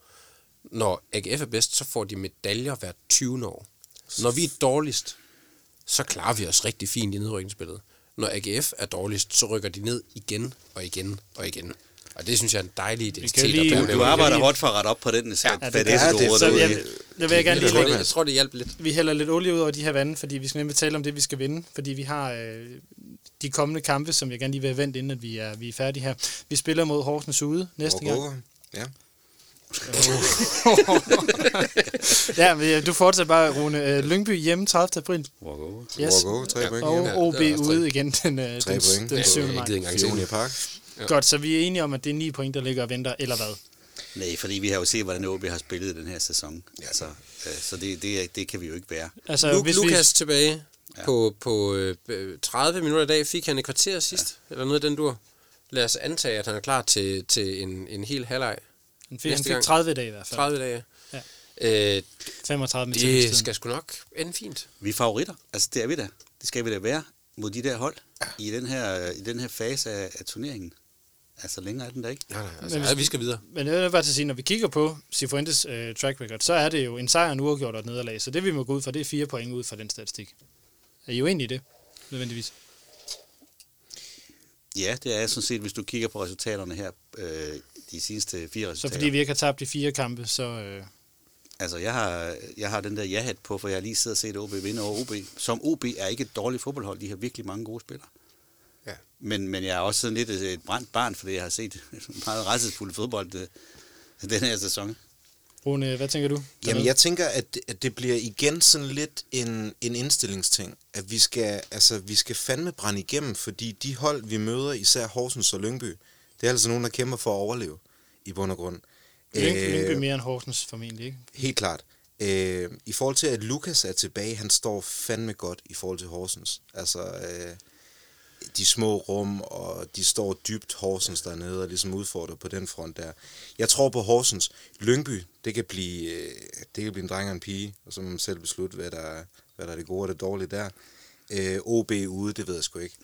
Når AGF er bedst, så får de medaljer hvert 20. år. Når vi er dårligst, så klarer vi os rigtig fint i nedrykningsspillet. Når AGF er dårligst, så rykker de ned igen og igen og igen. Og det synes jeg er en dejlig identitet. Du arbejder hårdt for at rette op på den. Ja, det er det. Det vil jeg gerne lige lægge. Jeg tror, det hjalp lidt. Vi hælder lidt olie ud over de her vande, fordi vi skal nemlig tale om det, vi skal vinde. Fordi vi har de kommende kampe, som jeg gerne lige vil have vendt, inden at vi er færdige her. Vi spiller mod Horsens ude næste gang. Ja. Ja, men du fortsætter bare, Rune. Lyngby hjemme 30. april. Yes. Og OB ude igen den 7. maj. Godt, så vi er enige om, at det er 9 point, der ligger og venter, eller hvad? Nej, fordi vi har jo set, hvordan OB har spillet den her sæson. Ja. Altså, så det kan vi jo ikke være. Altså, Lukas tilbage på 30 minutter i dag. Fik han et kvarter sidst? Ja. Eller noget den dur? Lad os antage, at han er klar til en hel halvleg. Han fik 30 dage i hvert fald. 30 dage, ja. 35 med tilbudstiden. Det skal sgu nok ende fint. Vi er favoritter. Altså, det er vi da. Det skal vi da være mod de der hold i den her fase af turneringen. Altså, længere er den da ikke. Nej, altså, vi skal videre. Men det er bare til at sige, når vi kigger på Cifuentes track record, så er det jo en sejr, en uafgjort og et nederlag. Så det, vi må gå ud fra, det er 4 point ud fra den statistik. Er I jo enige i det, nødvendigvis? Ja, det er sådan set, hvis du kigger på resultaterne her, de sidste 4 resultater. Så fordi vi ikke har tabt de 4 kampe, så... Altså, jeg har den der ja-hat på, for jeg har lige siddet og set OB vinde over OB. Som OB er ikke et dårligt fodboldhold, de har virkelig mange gode spillere. Ja. Men jeg er også sådan lidt et brændt barn, fordi jeg har set meget rædselsfuldt fodbold den her sæson. Rune, hvad tænker du? Jamen, jeg tænker, at det bliver igen sådan lidt en indstillingsting. At vi skal fandme brænde igennem, fordi de hold, vi møder, især Horsens og Lyngby, det er altså nogen, der kæmper for at overleve i bund og grund. Lyngby mere end Horsens formentlig, ikke? Helt klart. I forhold til, at Lukas er tilbage, han står fandme godt i forhold til Horsens. Altså... de små rum, og de står dybt Horsens dernede, og ligesom udfordrer på den front der. Jeg tror på Horsens. Lyngby, det kan blive en dreng og en pige, og så må man selv beslutte, hvad der er det gode og det dårlige der. OB ude, det ved jeg sgu ikke.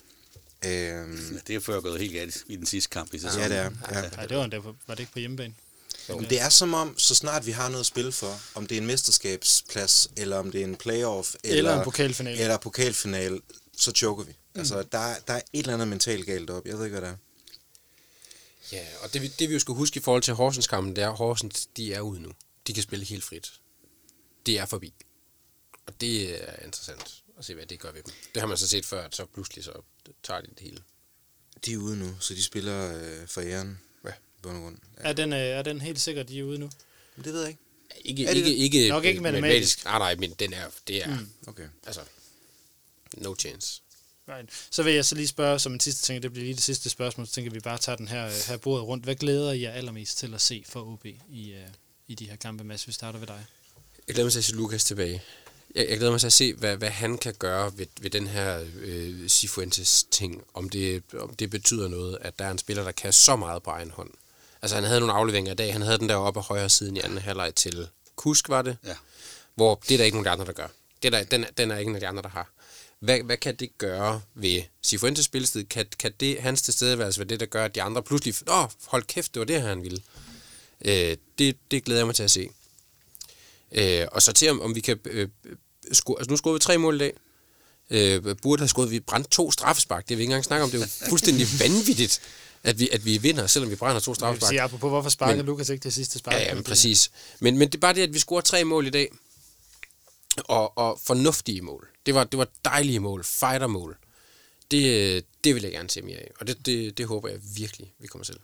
Det er før gået helt galt i den sidste kamp i sæsonen. Ja, det er. Ja. Ej, det var det ikke på hjemmebane? Men det er som om, så snart vi har noget at spille for, om det er en mesterskabsplads, eller om det er en playoff, eller en pokalfinale, så choker vi. Altså, der er et eller andet mentalt galt op. Jeg ved ikke, hvad det er. Ja, og det vi jo skal huske i forhold til Horsens-kampen, det er, at Horsens, de er ude nu. De kan spille helt frit. Det er forbi. Og det er interessant at se, hvad det gør ved dem. Det har man så set før, at så pludselig så tager de det hele. De er ude nu, så de spiller for æren. Ja. Ja. Er den helt sikkert, de er ude nu? Men det ved jeg ikke. Ikke nok ikke matematisk. Nej, men det er... Okay. Altså, no chance. Right. Så vil jeg så lige spørge, som en sidste ting, det bliver lige det sidste spørgsmål, så tænker vi bare tager den her bordet rundt. Hvad glæder I jer allermest til at se for OB i de her kampe, Mads? Vi starter ved dig. Jeg glæder mig til at se Lukas tilbage. Jeg glæder mig til at se, hvad han kan gøre ved den her Cifuentes-ting. Om det betyder noget, at der er en spiller, der kan så meget på egen hånd. Altså, han havde nogle afleveringer i dag. Han havde den der oppe af højre siden i anden halvleg til Kusk, var det? Ja. Hvor det er der ikke nogen andre, der gør. Den er ikke nogen af de andre, der har. Hvad kan det gøre ved Cifuentes spilsted? Kan det hans tilstedeværelse være det, der gør, at de andre pludselig... hold kæft, det var det her, han ville. Det glæder jeg mig til at se. Og så til, om vi kan... nu scorede vi 3 mål i dag. Burde have scoret, vi brændte 2 straffespark. Det vil jeg ikke engang snakke om. Det er jo fuldstændig vanvittigt, at vi vinder, selvom vi brænder 2 straffespark. Jeg vil sige, apropos, hvorfor sparker Lukas ikke det sidste spark? Ja, men præcis. Men det er bare det, at vi scorer 3 mål i dag. Og fornuftige mål. Det var dejlige mål, fightermål. Det vil jeg gerne se mere af, og det håber jeg virkelig, vi kommer til.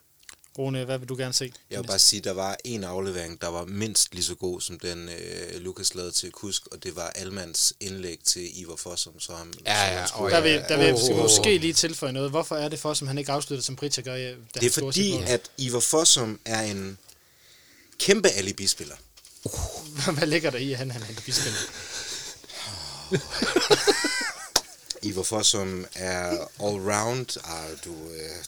Rune, hvad vil du gerne se? Jeg vil bare sige, der var en aflevering, der var mindst lige så god som den Lukas lavede til Kusk, og det var Almans indlæg til Iver Fossum. Der vil jeg måske lige tilføje noget. Hvorfor er det Fossum, han ikke afslutter, som Britja gør? Det er fordi, at Iver Fossum er en kæmpe alibi-spiller. Hvad ligger der i, at han er en bispiller? Iver Fossum er all-round.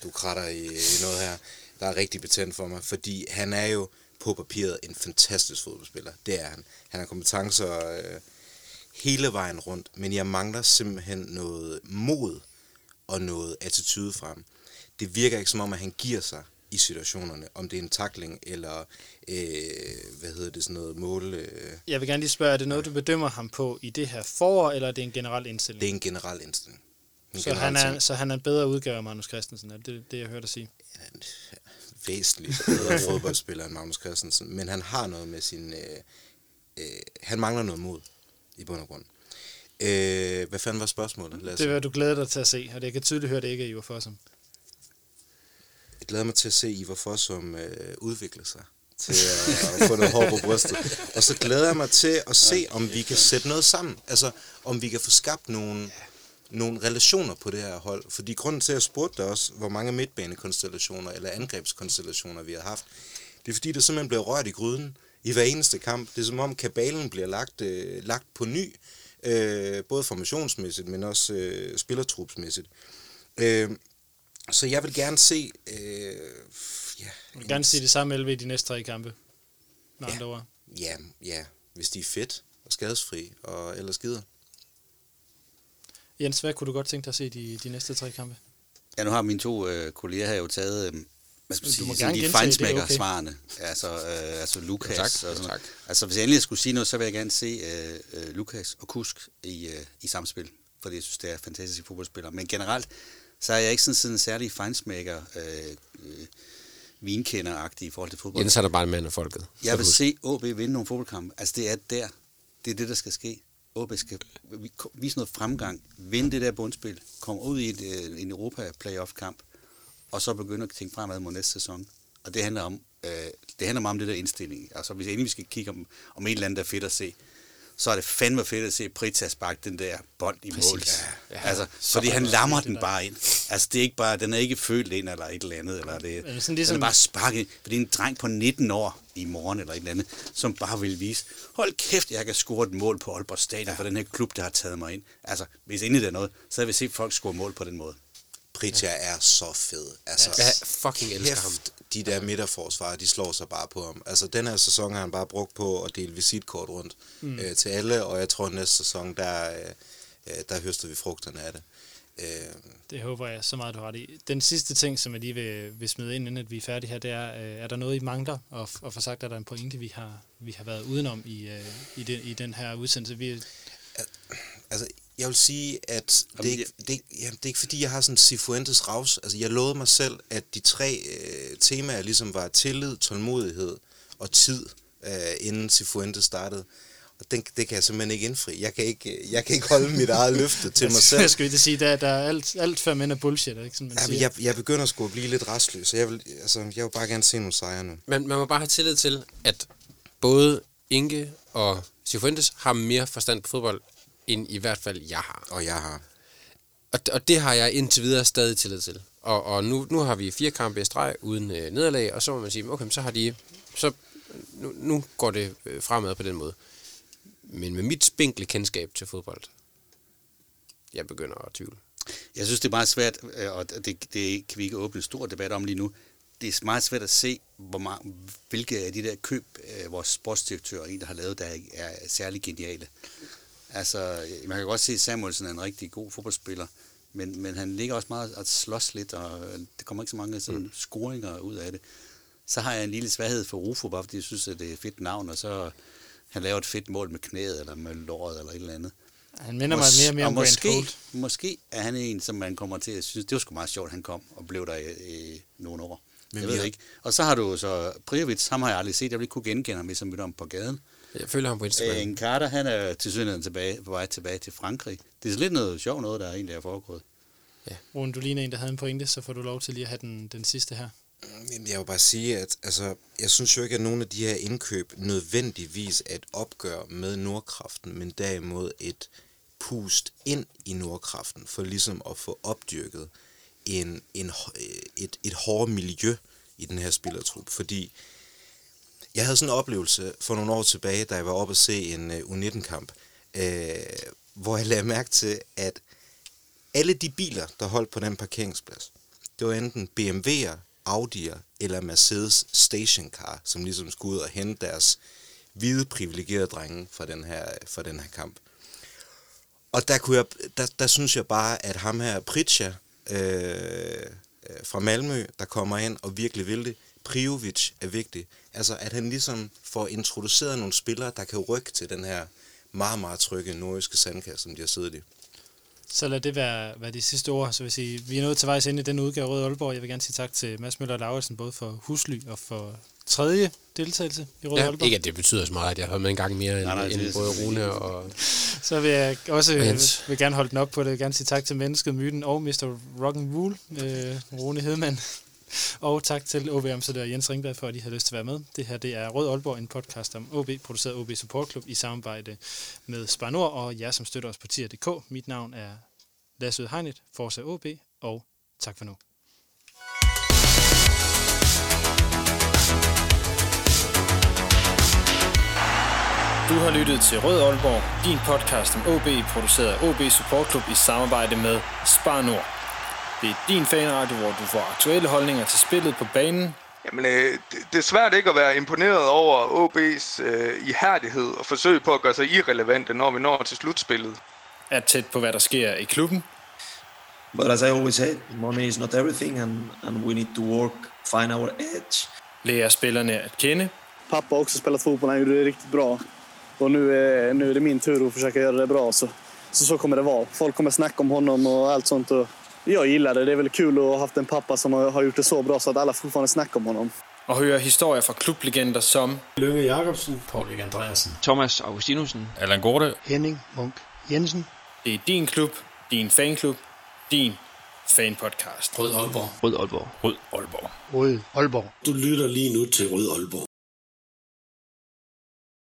Du kratter i noget her, der er rigtig betændt for mig, fordi han er jo på papiret en fantastisk fodboldspiller. Det er han. Han har kompetencer hele vejen rundt, men jeg mangler simpelthen noget mod og noget attitude fra ham. Det virker ikke som om, at han giver sig i situationerne, om det er en tackling eller sådan noget mål. Jeg vil gerne lige spørge, er det noget, du bedømmer ham på i det her forår, eller er det en generel indstilling? Det er en generel indstilling. Så han er en bedre udgave af Magnus Christensen, er det jeg hørte dig sige? Han er en væsentligt bedre fodboldspiller end Magnus Christensen, men han har noget med sin han mangler noget mod i bund og grund. Hvad fanden var spørgsmålet? Lasse? Det var, du glæder dig til at se, og jeg kan tydeligt høre, det ikke er Iver Fossum. Jeg glæder mig til at se Iver Fossum udvikle sig til at få noget hår på brystet. Og så glæder jeg mig til at se, om vi kan sætte noget sammen. Altså, om vi kan få skabt nogle relationer på det her hold. Fordi grunden til, at jeg spurgte dig også, hvor mange midtbanekonstellationer eller angrebskonstellationer vi har haft, det er fordi, der simpelthen bliver rørt i gryden i hver eneste kamp. Det er som om kabalen bliver lagt på ny, både formationsmæssigt, men også spillertrupsmæssigt. Så jeg vil gerne se... jeg vil gerne se det samme elve i de næste 3 kampe. Ja, hvis de er fedt og skadesfri og ellers gider. Jens, hvad kunne du godt tænke dig at se de næste 3 kampe? Ja, nu har mine 2 kolleger her jo taget... de fejnsmækker-svarene. Okay. Altså Lukas. Tak. Altså, hvis jeg endelig skulle sige noget, så vil jeg gerne se Lukas og Kusk i samspil. Fordi jeg synes, det er fantastiske fodboldspillere. Men generelt, så er jeg ikke sådan en særlig fejnsmækker vinkender-agtig i forhold til fodbold. Jens har der bare en mand af folket. Jeg vil se OB vinde nogle fodboldkampe. Altså, det er det, der skal ske. OB skal vise noget fremgang. Vinde det der bundspil. Komme ud i en Europa-playoff-kamp. Og så begynder at tænke fremad mod næste sæson. Og det handler om det der indstilling. Altså hvis endelig vi skal kigge om en eller anden, der er fedt at se, så er det fandme fedt at se Prita sparke den der bold i mål. Ja. Altså, fordi han lammer den bare ind. Altså det er ikke bare, den er ikke følt ind eller et eller andet. Eller det, ja, sådan ligesom, den er bare sparket. For det er en dreng på 19 år i morgen eller et eller andet, som bare vil vise, hold kæft, jeg kan score et mål på Aalborg Stadion for den her klub, der har taget mig ind. Altså hvis endelig der er noget, så vil jeg se folk score mål på den måde. Pritja er så fed. Altså, jeg fucking elsker ham. De der midterforsvarer, de slår sig bare på ham. Altså, den her sæson har han bare brugt på at dele visitkort rundt til alle, og jeg tror, næste sæson, der høster vi frugterne af det. Det håber jeg så meget, du har ret i. Den sidste ting, som jeg lige vil smide ind, inden at vi er færdige her, det er der noget, I mangler? Og for sagt, er der en pointe, vi har været udenom i den her udsendelse? Altså... Jeg vil sige, at det er ikke fordi, jeg har sådan Cifuentes raus. Altså, jeg lovede mig selv, at de 3 temaer ligesom var tillid, tålmodighed og tid, inden Cifuentes startede. Og det kan jeg simpelthen ikke indfri. Jeg kan ikke holde mit eget løfte til mig selv. Jeg skal ikke sige, at der er alt før mænd er bullshit, ikke? Som man siger. Jeg begynder sgu at blive lidt rastløs, så jeg vil bare gerne se nogle sejre nu. Men man må bare have tillid til, at både Inge og Cifuentes har mere forstand på fodbold, end i hvert fald jeg har. Og det har jeg indtil videre stadig tillid til. Og nu har vi 4 kampe i streg uden nederlag, og så må man sige, okay, så har de... Nu går det fremad på den måde. Men med mit spinkle kendskab til fodbold, jeg begynder at tvivle. Jeg synes, det er meget svært, og det kan vi ikke åbne en stor debat om lige nu. Det er meget svært at se, hvilke af de der køb, vores sportsdirektør og en, der har lavet, der er særlig geniale. Altså, man kan godt se, at Samuelsen er en rigtig god fodboldspiller, men han ligger også meget at slås lidt, og der kommer ikke så mange scoringer ud af det. Så har jeg en lille svaghed for Rufo, bare fordi jeg synes, at det er et fedt navn, og så han laver et fedt mål med knæet, eller med låret, eller et eller andet. Han minder mig mere og mere om Måske er han en, som man kommer til at synes, det var sgu meget sjovt, han kom og blev der i nogle år. Men jeg ved ikke. Og så har du så Privits, ham har jeg aldrig set, jeg vil ikke kunne genkende ham, hvis jeg mødte ham på gaden. Jeg følger ham på Instagram. En Carter, han er tilsyneladende på vej tilbage til Frankrig. Det er lidt noget sjovt noget, der egentlig er foregået. Ja. Rune, du ligner en, der havde en pointe, så får du lov til lige at have den sidste her. Jeg vil bare sige, at altså, jeg synes jo ikke, at nogen af de her indkøb nødvendigvis er et opgør med Nordkraften, men derimod et pust ind i Nordkraften, for ligesom at få opdyrket et hårdt miljø i den her spillertrup, fordi jeg havde sådan en oplevelse for nogle år tilbage, da jeg var oppe at se en U19-kamp, hvor jeg lagde mærke til, at alle de biler, der holdt på den parkeringsplads, det var enten BMW'er, Audi'er eller Mercedes stationcar, som ligesom skulle ud og hente deres hvide privilegerede drenge fra den her kamp. Og der synes jeg bare, at ham her Pritja fra Malmø, der kommer ind og virkelig vil det, Prijovic er vigtig. Altså, at han ligesom får introduceret nogle spillere, der kan rykke til den her meget, meget trygge nordiske sandkasse, som de har siddet i. Så lad det være de sidste ord, så vil sige, vi er nået til vejs ende i denne udgave Rød Aalborg. Jeg vil gerne sige tak til Mads Møller-Lavetsen, både for husly og for tredje deltagelse i Rød Aalborg. Ikke at det betyder så meget, at jeg har med en gang mere end både Rune og... Så vil jeg også vil gerne holde den op på det. Jeg vil gerne sige tak til mennesket, myten og Mr. Rock'n'Roll, Rune Hedemann. Og tak til OB-ambassadør Jens Ringberg for, at I har lyst til at være med. Det her det er Rød Aalborg, en podcast om OB, produceret OB Support Club i samarbejde med SparNord og jer, som støtter os på tier.dk. Mit navn er Lasse Udhegnet, Forza OB, og tak for nu. Du har lyttet til Rød Aalborg, din podcast om OB, produceret af OB Support Club i samarbejde med SparNord. Det er din fanradio, hvor du får aktuelle holdninger til spillet på banen. Jamen, det er svært ikke at være imponeret over OB's ihærdighed og forsøg på at gøre sig irrelevante, når vi når til slutspillet. Er tæt på, hvad der sker i klubben. But as I always say, money is not everything, and we need to work, find our edge. Lærer spillerne at kende. Pappa har også spillet fodbold, han gjorde det rigtig bra. Og nu er det min tur at forsøge at gøre det bra, så kommer det være. Folk kommer snakke om honom og alt sånt, og jeg gillar det. Det er vel kul at have haft en pappa, som har gjort det så bra, så at alle fortfarande snakker om honom. Og høre historier fra klublegender som Løve Jakobsen, Paul Andreasen, Thomas Augustinussen, Allan Gaarde, Henning Munk Jensen. Det er din klub, din fanklub, din fanpodcast. Rød Aalborg. Rød Aalborg. Rød Aalborg. Rød Aalborg. Du lytter lige nu til Rød Aalborg.